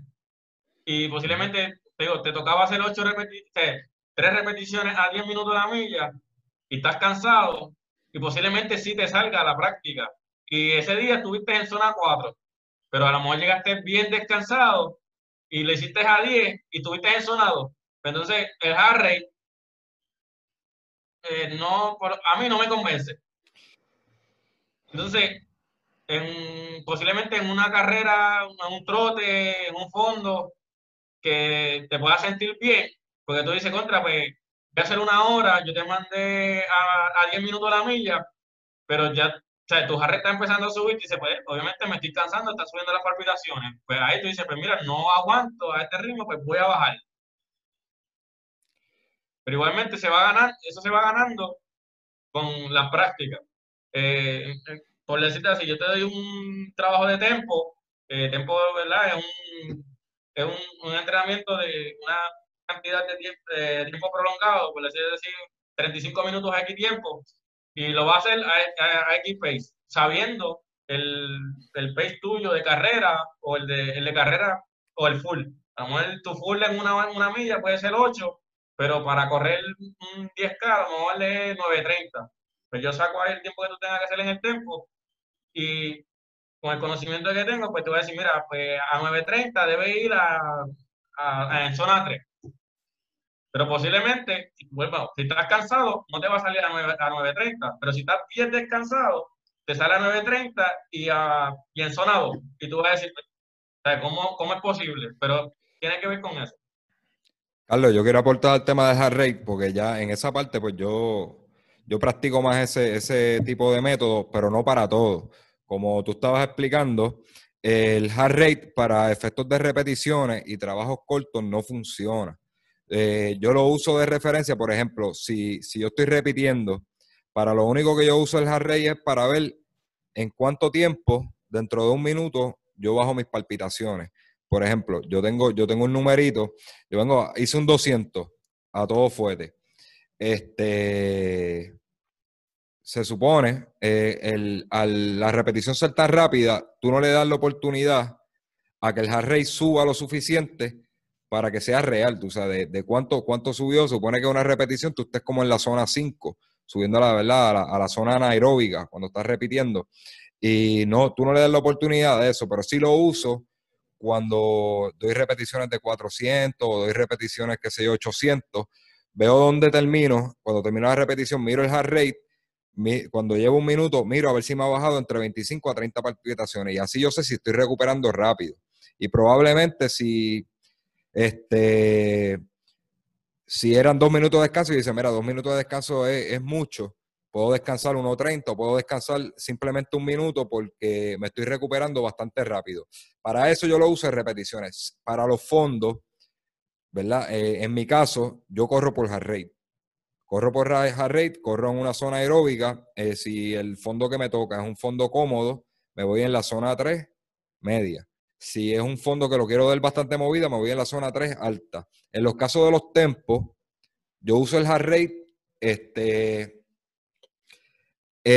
y posiblemente, te tocaba hacer 3 repeticiones a 10 minutos de la milla y estás cansado y posiblemente sí te salga la práctica. Y ese día estuviste en zona 4, pero a lo mejor llegaste bien descansado y le hiciste a 10 y estuviste en zona 2. Entonces, el heart rate a mí no me convence. Entonces, posiblemente en una carrera, en un trote, en un fondo, que te puedas sentir bien, porque tú dices, contra, pues voy a hacer 1 hora, yo te mandé a 10 minutos a la milla, pero ya, o sea, tu jarre está empezando a subir y dices, pues obviamente me estoy cansando, está subiendo las palpitaciones. Pues ahí tú dices, pues mira, no aguanto a este ritmo, pues voy a bajar. Pero igualmente eso se va ganando con la práctica. Por decirte así, yo te doy un trabajo de tempo, ¿verdad? Es un entrenamiento de una cantidad de tiempo prolongado, por decirte así, 35 minutos a X tiempo, y lo vas a hacer a X pace, sabiendo el pace tuyo de carrera o el de carrera o el full. A lo mejor tu full en una milla puede ser 8, pero para correr un 10K, a lo mejor es 9:30. Pues yo saco ahí el tiempo que tú tengas que hacer en el tempo y con el conocimiento que tengo, pues te voy a decir, mira, pues a 9:30 debe ir en zona 3. Pero posiblemente, bueno, si estás cansado, no te va a salir a 9:30. Pero si estás bien descansado, te sale a 9:30 y en zona 2. Y tú vas a decir, ¿cómo es posible? Pero tiene que ver con eso. Carlos, yo quiero aportar al tema del heart rate, porque ya en esa parte, pues yo practico más ese tipo de método, pero no para todo. Como tú estabas explicando, el heart rate para efectos de repeticiones y trabajos cortos no funciona. Yo lo uso de referencia, por ejemplo, si yo estoy repitiendo, para lo único que yo uso el heart rate es para ver en cuánto tiempo, dentro de 1 minuto, yo bajo mis palpitaciones. Por ejemplo, yo tengo un numerito, hice un 200 a todo fuerte. Se supone, la repetición ser tan rápida, tú no le das la oportunidad a que el heart rate suba lo suficiente para que sea real. Tú sabes de cuánto subió. Supone que una repetición, tú estés como en la zona 5, subiendo la verdad a la zona anaeróbica cuando estás repitiendo. Y no, tú no le das la oportunidad de eso, pero sí lo uso cuando doy repeticiones de 400 o doy repeticiones, qué sé yo, 800, veo dónde termino. Cuando termino la repetición, miro el heart rate. Cuando llevo 1 minuto, miro a ver si me ha bajado entre 25 a 30 palpitaciones. Y así yo sé si estoy recuperando rápido. Y probablemente si eran 2 minutos de descanso, y dice, mira, 2 minutos de descanso es mucho. Puedo descansar 1:30, o puedo descansar simplemente 1 minuto porque me estoy recuperando bastante rápido. Para eso yo lo uso en repeticiones. Para los fondos, ¿verdad? En mi caso, yo corro por heart rate. Corro por heart rate, corro en una zona aeróbica. Si el fondo que me toca es un fondo cómodo, me voy en la zona 3 media. Si es un fondo que lo quiero dar bastante movida, me voy en la zona 3 alta. En los casos de los tempos, yo uso el heart rate,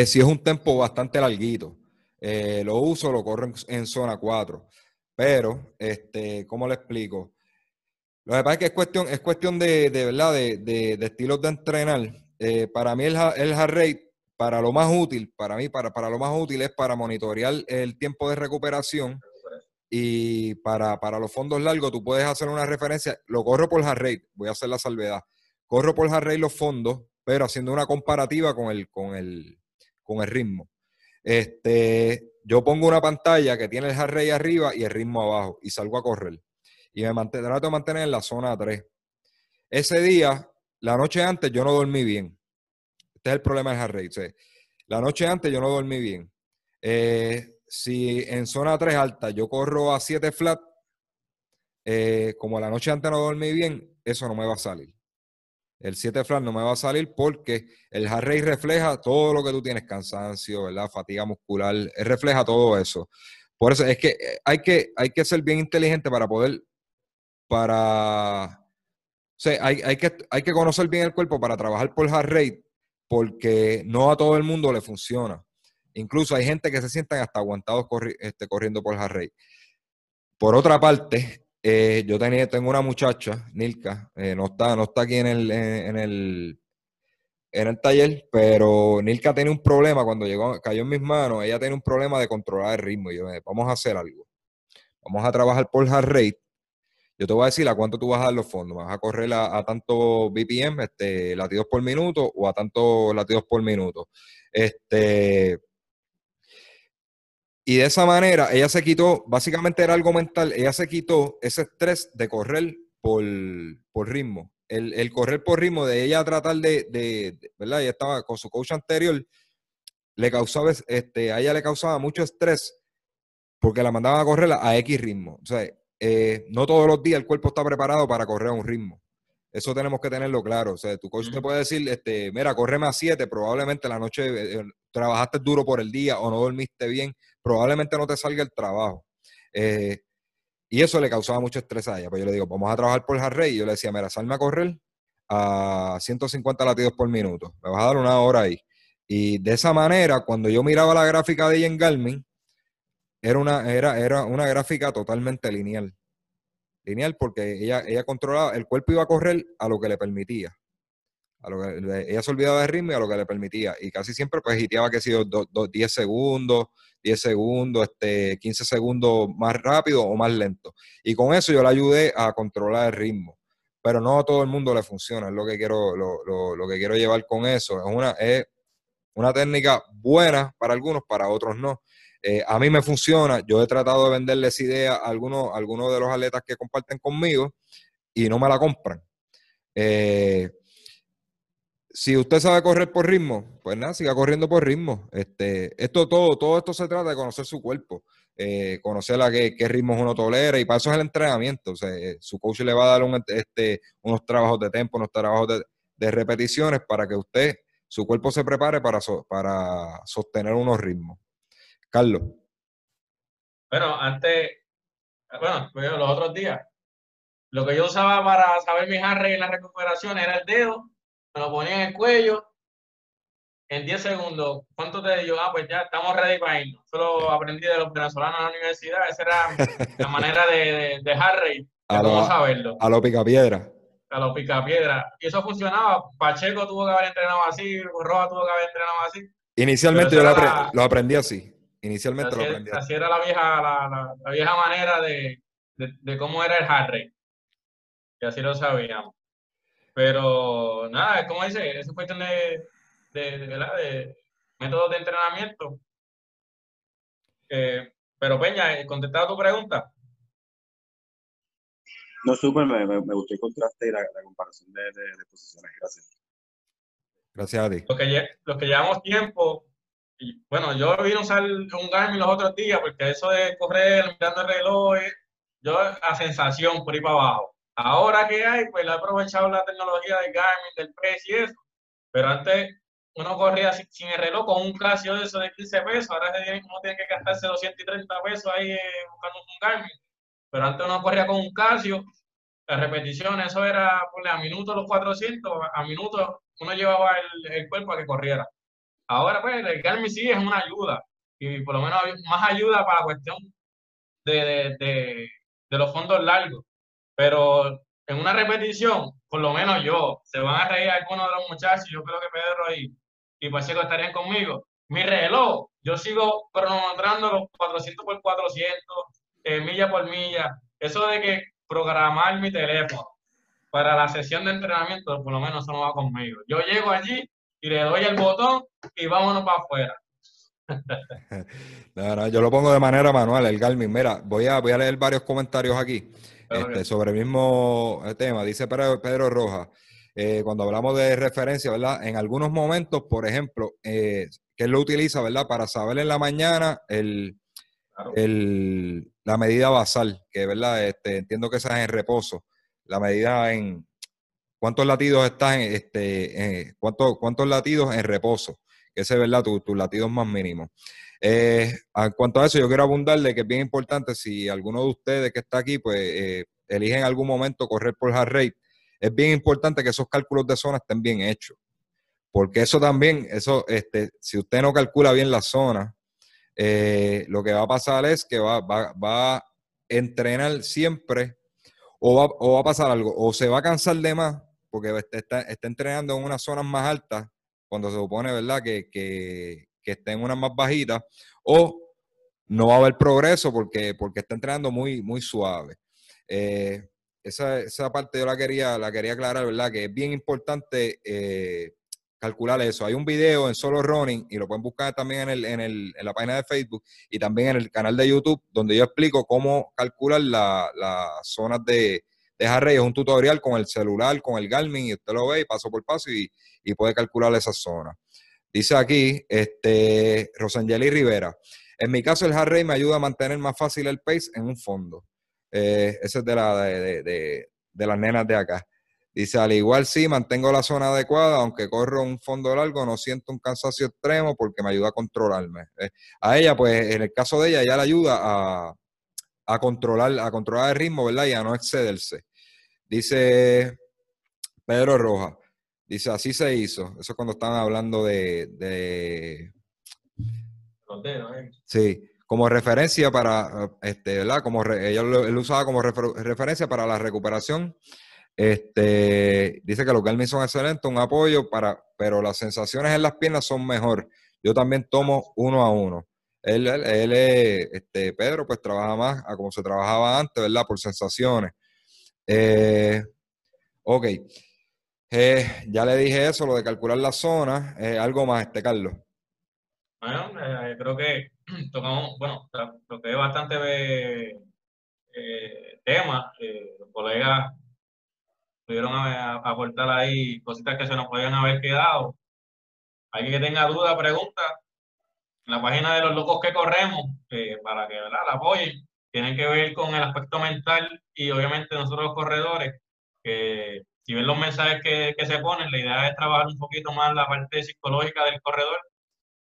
si es un tempo bastante larguito, lo corro en zona 4. Pero, ¿cómo le explico? Lo que pasa es que es cuestión de estilos de entrenar. Para mí el heart rate, para lo más útil es para monitorear el tiempo de recuperación Y para los fondos largos, tú puedes hacer una referencia. Lo corro por heart rate, voy a hacer la salvedad. Corro por heart rate los fondos, pero haciendo una comparativa con el ritmo. Yo pongo una pantalla que tiene el heart rate arriba y el ritmo abajo, y salgo a correr. Y trato de mantener en la zona 3. Ese día, la noche antes, yo no dormí bien. Este es el problema del heart rate. O sea, la noche antes yo no dormí bien. Si en zona 3 alta yo corro a 7 flat, como la noche antes no dormí bien, eso no me va a salir. El 7 flat no me va a salir porque el heart rate refleja todo lo que tú tienes, cansancio, ¿verdad? Fatiga muscular, refleja todo eso. Por eso es que hay que ser bien inteligente para poder, o sea, hay que conocer bien el cuerpo para trabajar por heart rate, porque no a todo el mundo le funciona. Incluso hay gente que se sientan hasta aguantados corriendo por heart rate. Por otra parte, tengo una muchacha, Nilka, no está aquí en el taller, pero Nilka tiene un problema. Cuando cayó en mis manos, ella tiene un problema de controlar el ritmo. Y yo, vamos a hacer algo. Vamos a trabajar por heart rate. Yo te voy a decir a cuánto tú vas a dar los fondos. ¿Vas a correr a tanto BPM, latidos por minuto, o a tantos latidos por minuto? Y de esa manera, ella se quitó, básicamente era algo mental, ella se quitó ese estrés de correr por ritmo. El correr por ritmo de ella tratar de ¿verdad? Ella estaba con su coach anterior, a ella le causaba mucho estrés porque la mandaban a correr a X ritmo. O sea, no todos los días el cuerpo está preparado para correr a un ritmo. Eso tenemos que tenerlo claro. O sea, tu coach te puede decir, mira, córreme a 7, probablemente la noche trabajaste duro por el día o no dormiste bien, probablemente no te salga el trabajo. Y eso le causaba mucho estrés a ella. Pues yo le digo, vamos a trabajar por heart rate. Y yo le decía, mira, salme a correr a 150 latidos por minuto. Me vas a dar una hora ahí. Y de esa manera, cuando yo miraba la gráfica de ella en Garmin, era una gráfica totalmente lineal. Lineal porque ella controlaba, el cuerpo iba a correr a lo que le permitía. Ella se olvidaba del ritmo y a lo que le permitía. Y casi siempre pues hiteaba que si 10 segundos, 15 segundos más rápido o más lento. Y con eso yo la ayudé a controlar el ritmo. Pero no a todo el mundo le funciona, es lo que quiero llevar con eso. Es una técnica buena para algunos, para otros no. A mí me funciona, yo he tratado de venderles ideas a algunos de los atletas que comparten conmigo y no me la compran. Si usted sabe correr por ritmo, pues nada, siga corriendo por ritmo. Todo esto se trata de conocer su cuerpo, conocer qué ritmos uno tolera, y para eso es el entrenamiento. O sea, su coach le va a dar unos trabajos de tempo, unos trabajos de repeticiones para que su cuerpo se prepare para sostener unos ritmos. Carlos. Bueno, los otros días, lo que yo usaba para saber mis heart rate en las recuperaciones era el dedo, me lo ponía en el cuello, en 10 segundos, ¿cuánto te dio? Pues ya, estamos ready para irnos. Eso lo aprendí de los venezolanos en la universidad, esa era la manera de heart rate, cómo saberlo. A lo picapiedra. A lo picapiedra. Y eso funcionaba, Pacheco tuvo que haber entrenado así, Rojas tuvo que haber entrenado así. Inicialmente yo lo aprendí así. Inicialmente así, lo aprendí. Así era la vieja manera de cómo era el heart rate. Y así lo sabíamos. Pero nada, como dice, es cuestión de métodos de entrenamiento. Pero Peña, ¿contestado tu pregunta? No, súper, me gustó el contraste y la comparación de posiciones. Gracias. Gracias a ti. Los que llevamos tiempo. Y bueno, yo vine a usar un Garmin los otros días porque eso de correr, mirando el reloj, yo a sensación por ir para abajo. Ahora que hay, pues he aprovechado la tecnología del Garmin, del PES y eso. Pero antes uno corría sin el reloj con un Casio de eso de 15 pesos. Ahora uno tiene que gastarse 230 pesos ahí buscando un Garmin. Pero antes uno corría con un Casio. Las repeticiones, eso era a minutos los 400, a minutos uno llevaba el cuerpo a que corriera. Ahora, pues, el Garmin sí es una ayuda, y por lo menos más ayuda para la cuestión de los fondos largos. Pero en una repetición, por lo menos yo, se van a reír algunos de los muchachos, yo creo que Pedro y Pacheco estarían conmigo. Mi reloj, yo sigo cronometrando los 400 por 400, milla por milla. Eso de que programar mi teléfono para la sesión de entrenamiento, por lo menos eso no va conmigo. Yo llego allí y le doy el botón y vámonos para afuera. No, no, yo lo pongo de manera manual, el Garmin. Mira, voy a leer varios comentarios aquí sobre el mismo tema. Dice Pedro Rojas, cuando hablamos de referencia, ¿verdad? En algunos momentos, por ejemplo, que él lo utiliza, ¿verdad? Para saber en la mañana la medida basal, que, ¿verdad? Entiendo que esa es en reposo. La medida en cuántos latidos están, cuántos latidos en reposo. Ese es, ¿verdad? Tus latidos más mínimos. En cuanto a eso, yo quiero abundar de que es bien importante, si alguno de ustedes que está aquí, pues, elige en algún momento correr por heart rate, es bien importante que esos cálculos de zona estén bien hechos. Porque eso también, si usted no calcula bien la zona, lo que va a pasar es que va a entrenar siempre, o va a pasar algo, o se va a cansar de más, porque está entrenando en unas zonas más altas, cuando se supone, ¿verdad?, que esté en unas más bajitas, o no va a haber progreso porque está entrenando muy, muy suave. Esa parte yo la quería aclarar, ¿verdad?, que es bien importante calcular eso. Hay un video en Solo Running, y lo pueden buscar también en la página de Facebook, y también en el canal de YouTube, donde yo explico cómo calcular las zonas de heart rate. Es un tutorial con el celular, con el Garmin, y usted lo ve y paso por paso y puede calcular esa zona. Dice aquí, Rosangeli Rivera, en mi caso el heart rate me ayuda a mantener más fácil el pace en un fondo. Ese es de las nenas de acá. Dice, al igual sí, mantengo la zona adecuada, aunque corro un fondo largo, no siento un cansancio extremo porque me ayuda a controlarme. A ella, pues, en el caso de ella, ya le ayuda a controlar el ritmo, ¿verdad? Y a no excederse. Dice Pedro Rojas, dice, así se hizo. Eso es cuando estaban hablando de los dedos, ¿eh? Sí, como referencia para, ¿verdad? Él lo usaba como referencia para la recuperación. Dice que los Garmin son excelentes, un apoyo, pero las sensaciones en las piernas son mejor. Yo también tomo uno a uno. Pedro, pues, trabaja más a como se trabajaba antes, ¿verdad? Por sensaciones. Ok. Ya le dije eso, lo de calcular la zona. Algo más, Carlos. Bueno, creo que tocamos, bueno, lo que es bastante tema. Los colegas pudieron aportar ahí cositas que se nos podían haber quedado. Alguien que tenga duda, pregunta. En la página de los locos que corremos, para que, ¿verdad?, la apoyen, tienen que ver con el aspecto mental y obviamente nosotros los corredores, que si ven los mensajes que se ponen, la idea es trabajar un poquito más la parte psicológica del corredor,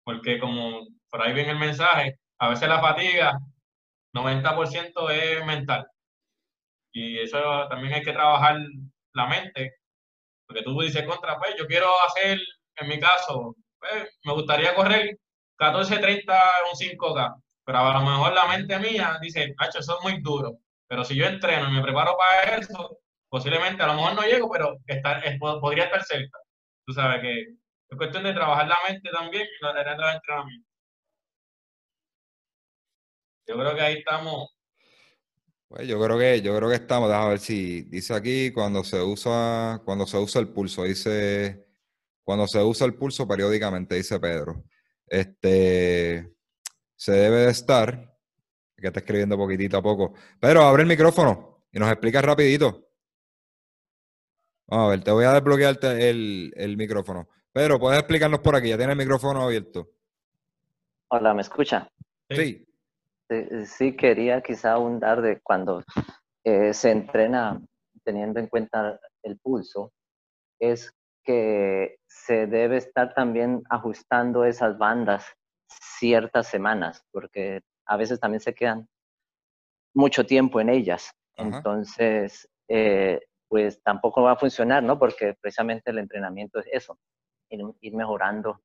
porque como por ahí viene el mensaje, a veces la fatiga, 90% es mental. Y eso también hay que trabajar la mente, porque tú dices, contra, pues yo quiero hacer, en mi caso, pues, me gustaría correr 14:30, un 5K, pero a lo mejor la mente mía dice, hacho, eso es muy duro, pero si yo entreno y me preparo para eso, posiblemente a lo mejor no llego, pero podría estar cerca. Tú sabes que es cuestión de trabajar la mente también y la tarea de entrenamiento. Yo creo que ahí estamos. Pues yo creo que estamos, déjame ver si dice aquí, cuando se usa el pulso, dice, cuando se usa el pulso periódicamente, dice Pedro. Se debe de estar, que está escribiendo poquitito a poco. Pedro, abre el micrófono y nos explicas rapidito. A ver, te voy a desbloquear el micrófono. Pedro, ¿puedes explicarnos por aquí? Ya tiene el micrófono abierto. Hola, ¿me escucha? Sí. Sí, quería quizá abundar de cuando se entrena teniendo en cuenta el pulso, es que se debe estar también ajustando esas bandas ciertas semanas, porque a veces también se quedan mucho tiempo en ellas. Ajá. Entonces, pues tampoco va a funcionar, ¿no? Porque precisamente el entrenamiento es eso, ir mejorando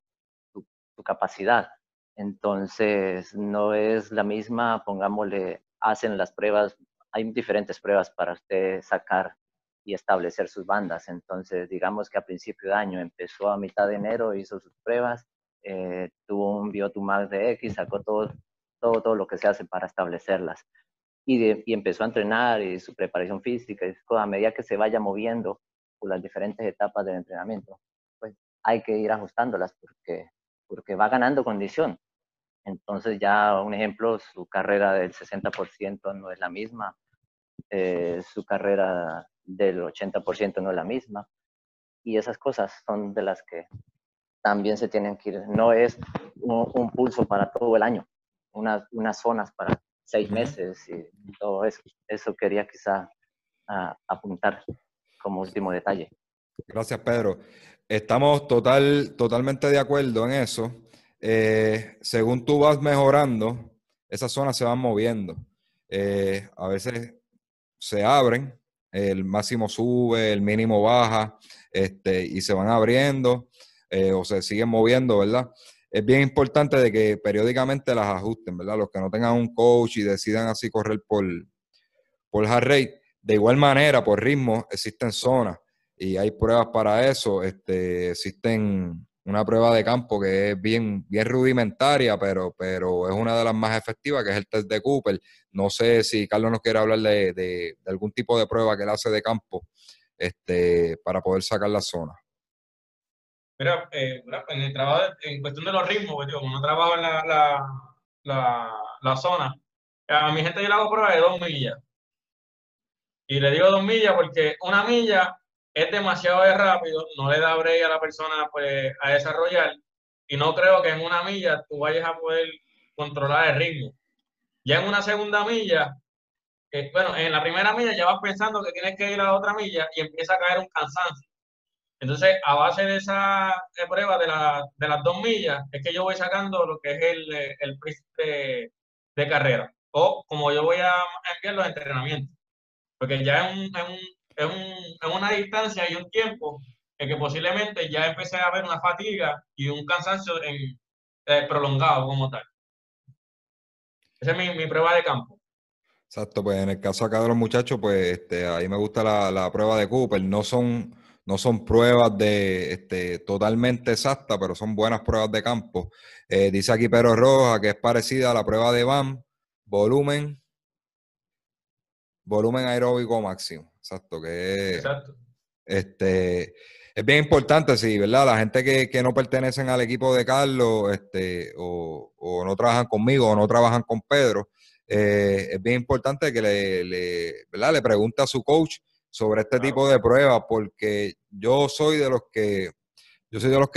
tu capacidad. Entonces, no es la misma, pongámosle, hacen las pruebas, hay diferentes pruebas para usted sacar y establecer sus bandas. Entonces, digamos que a principio de año empezó a mitad de enero, hizo sus pruebas, tuvo un VO2 max de X, sacó todo lo que se hace para establecerlas. y empezó a entrenar y su preparación física, y a medida que se vaya moviendo por las diferentes etapas del entrenamiento, pues hay que ir ajustándolas porque va ganando condición. Entonces ya, un ejemplo, su carrera del 60% no es la misma, su carrera del 80% no es la misma, y esas cosas son de las que también se tienen que ir. No es un pulso para todo el año, unas zonas para 6 meses y todo eso. Eso quería quizá apuntar como último detalle. Gracias, Pedro. Estamos totalmente de acuerdo en eso. Según tú vas mejorando, esas zonas se van moviendo. A veces se abren, el máximo sube, el mínimo baja, y se van abriendo o se siguen moviendo, ¿verdad? Es bien importante de que periódicamente las ajusten, ¿verdad? Los que no tengan un coach y decidan así correr por heart rate. De igual manera, por ritmo, existen zonas y hay pruebas para eso. Existen una prueba de campo que es bien rudimentaria, pero es una de las más efectivas, que es el test de Cooper. No sé si Carlos nos quiere hablar de algún tipo de prueba que él hace de campo para poder sacar la zona. Mira, en el trabajo, en cuestión de los ritmos, pues, como no trabajo en la zona, a mi gente yo le hago pruebas de 2 millas. Y le digo 2 millas porque 1 milla es demasiado de rápido, no le da break a la persona, pues, a desarrollar, y no creo que en 1 milla tú vayas a poder controlar el ritmo. Ya en una segunda milla, en la primera milla ya vas pensando que tienes que ir a la otra milla y empieza a caer un cansancio. Entonces, a base de esa prueba de las 2 millas, es que yo voy sacando lo que es el pace de carrera, o como yo voy a enviar los entrenamientos. Porque ya en una distancia y un tiempo en que posiblemente ya empecé a ver una fatiga y un cansancio prolongado como tal. Esa es mi prueba de campo. Exacto, pues en el caso acá de los muchachos, pues ahí me gusta la prueba de Cooper. No son pruebas de totalmente exactas, pero son buenas pruebas de campo. Dice aquí Pedro Rojas que es parecida a la prueba de BAM, volumen aeróbico máximo. Exacto, que exacto. Es bien importante, sí, ¿verdad? La gente que no pertenecen al equipo de Carlos, o no trabajan conmigo, o no trabajan con Pedro, es bien importante que le pregunte a su coach sobre este tipo de pruebas, porque yo soy de los que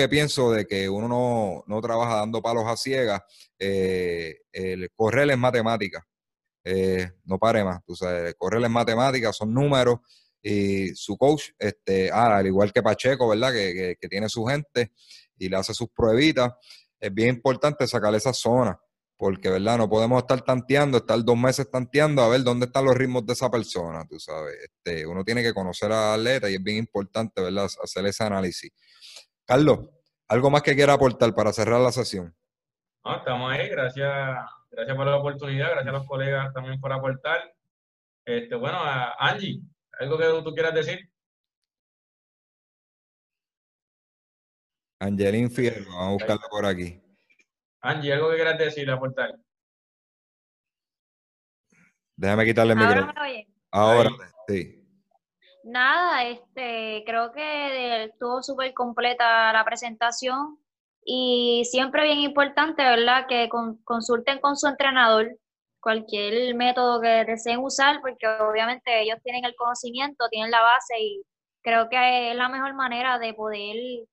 pienso de que uno no trabaja dando palos a ciegas. El correr es matemática. No pare más, tú sabes, correr en matemáticas, son números, y su coach, al igual que Pacheco, ¿verdad?, que tiene su gente y le hace sus pruebitas, es bien importante sacar esa zona, porque, ¿verdad?, no podemos estar tanteando, estar 2 meses tanteando a ver dónde están los ritmos de esa persona, tú sabes. Uno tiene que conocer al atleta y es bien importante, ¿verdad?, hacer ese análisis. Carlos, ¿algo más que quiera aportar para cerrar la sesión? No, estamos ahí, gracias por la oportunidad, gracias a los colegas también por aportar. Bueno, Angie, ¿algo que tú quieras decir? Angelín Figueroa, vamos a buscarla por aquí. Angie, ¿algo que quieras decir, aportar? Déjame quitarle el micrófono. ¿Ahora me oye? Ahora, sí. Nada, creo que estuvo súper completa la presentación. Y siempre bien importante, ¿verdad?, que consulten con su entrenador cualquier método que deseen usar, porque obviamente ellos tienen el conocimiento, tienen la base, y creo que es la mejor manera de poder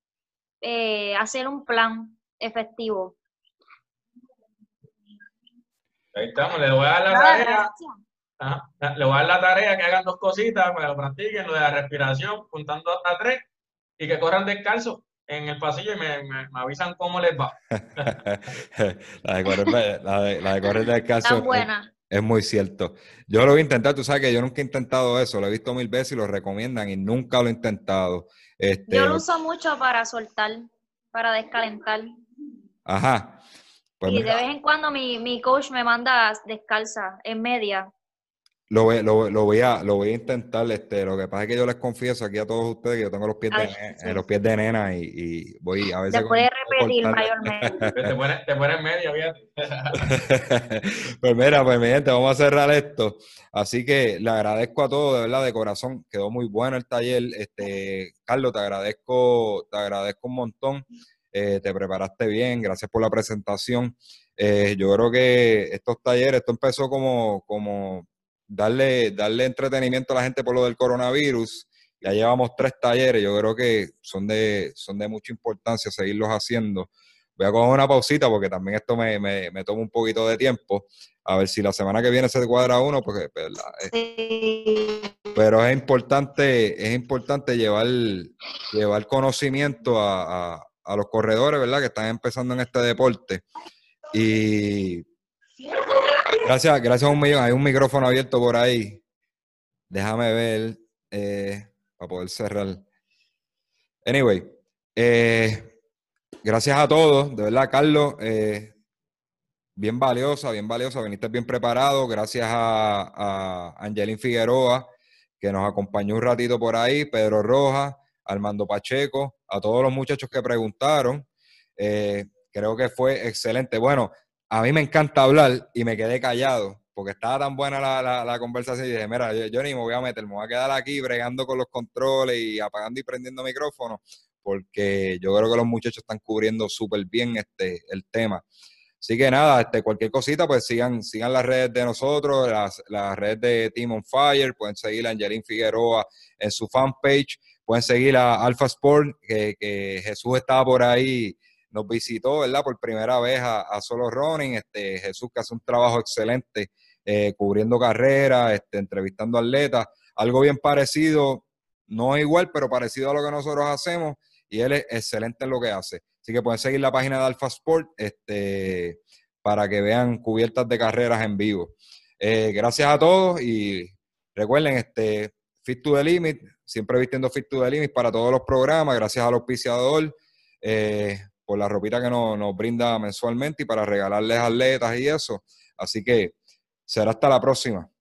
hacer un plan efectivo. Ahí estamos, le voy a dar la tarea. Le voy a dar la tarea que hagan 2 cositas, que lo practiquen, lo de la respiración, contando hasta 3, y que corran descalzo en el pasillo y me avisan cómo les va. La de correr descalzo es muy cierto. Yo lo voy a intentar, tú sabes que yo nunca he intentado eso, lo he visto 1000 veces y lo recomiendan y nunca lo he intentado. Yo lo uso mucho para soltar, para descalentar. Ajá. Pues y de vez en cuando mi coach me manda descalza, en media. Lo voy a intentar. Lo que pasa es que yo les confieso aquí a todos ustedes que yo tengo los pies de nena y voy a veces... Te puedes repetir mayormente. Te pones medio, fíjate. Pues mira, gente, vamos a cerrar esto. Así que le agradezco a todos, de verdad, de corazón. Quedó muy bueno el taller. Carlos, te agradezco un montón. Te preparaste bien, gracias por la presentación. Yo creo que estos talleres, esto empezó como darle entretenimiento a la gente por lo del coronavirus. Ya llevamos 3 talleres, yo creo que son de mucha importancia seguirlos haciendo. Voy a coger una pausita porque también esto me toma un poquito de tiempo. A ver si la semana que viene se cuadra uno, porque pero es importante llevar conocimiento a los corredores, ¿verdad? Que están empezando en este deporte. Y gracias a un millón. Hay un micrófono abierto por ahí. Déjame ver para poder cerrar. Anyway, gracias a todos. De verdad, Carlos, bien valiosa. Viniste bien preparado. Gracias a Angelín Figueroa, que nos acompañó un ratito por ahí. Pedro Rojas, Armando Pacheco, a todos los muchachos que preguntaron. Creo que fue excelente. Bueno, a mí me encanta hablar y me quedé callado porque estaba tan buena la conversación y dije, mira, yo ni me voy a meter, me voy a quedar aquí bregando con los controles y apagando y prendiendo micrófonos porque yo creo que los muchachos están cubriendo súper bien el tema. Así que nada, cualquier cosita, pues sigan las redes de nosotros, las redes de Team on Fire, pueden seguir a Angelín Figueroa en su fanpage, pueden seguir a Alpha Sport, que Jesús estaba por ahí. Nos visitó, ¿verdad? Por primera vez a Solo Running. Jesús, que hace un trabajo excelente cubriendo carreras, entrevistando atletas. Algo bien parecido, no igual, pero parecido a lo que nosotros hacemos. Y él es excelente en lo que hace. Así que pueden seguir la página de Alpha Sport para que vean cubiertas de carreras en vivo. Gracias a todos y recuerden, Fit to the Limit, siempre vistiendo Fit to the Limit para todos los programas. Gracias al auspiciador. Por la ropita que nos brinda mensualmente y para regalarles atletas y eso. Así que será hasta la próxima.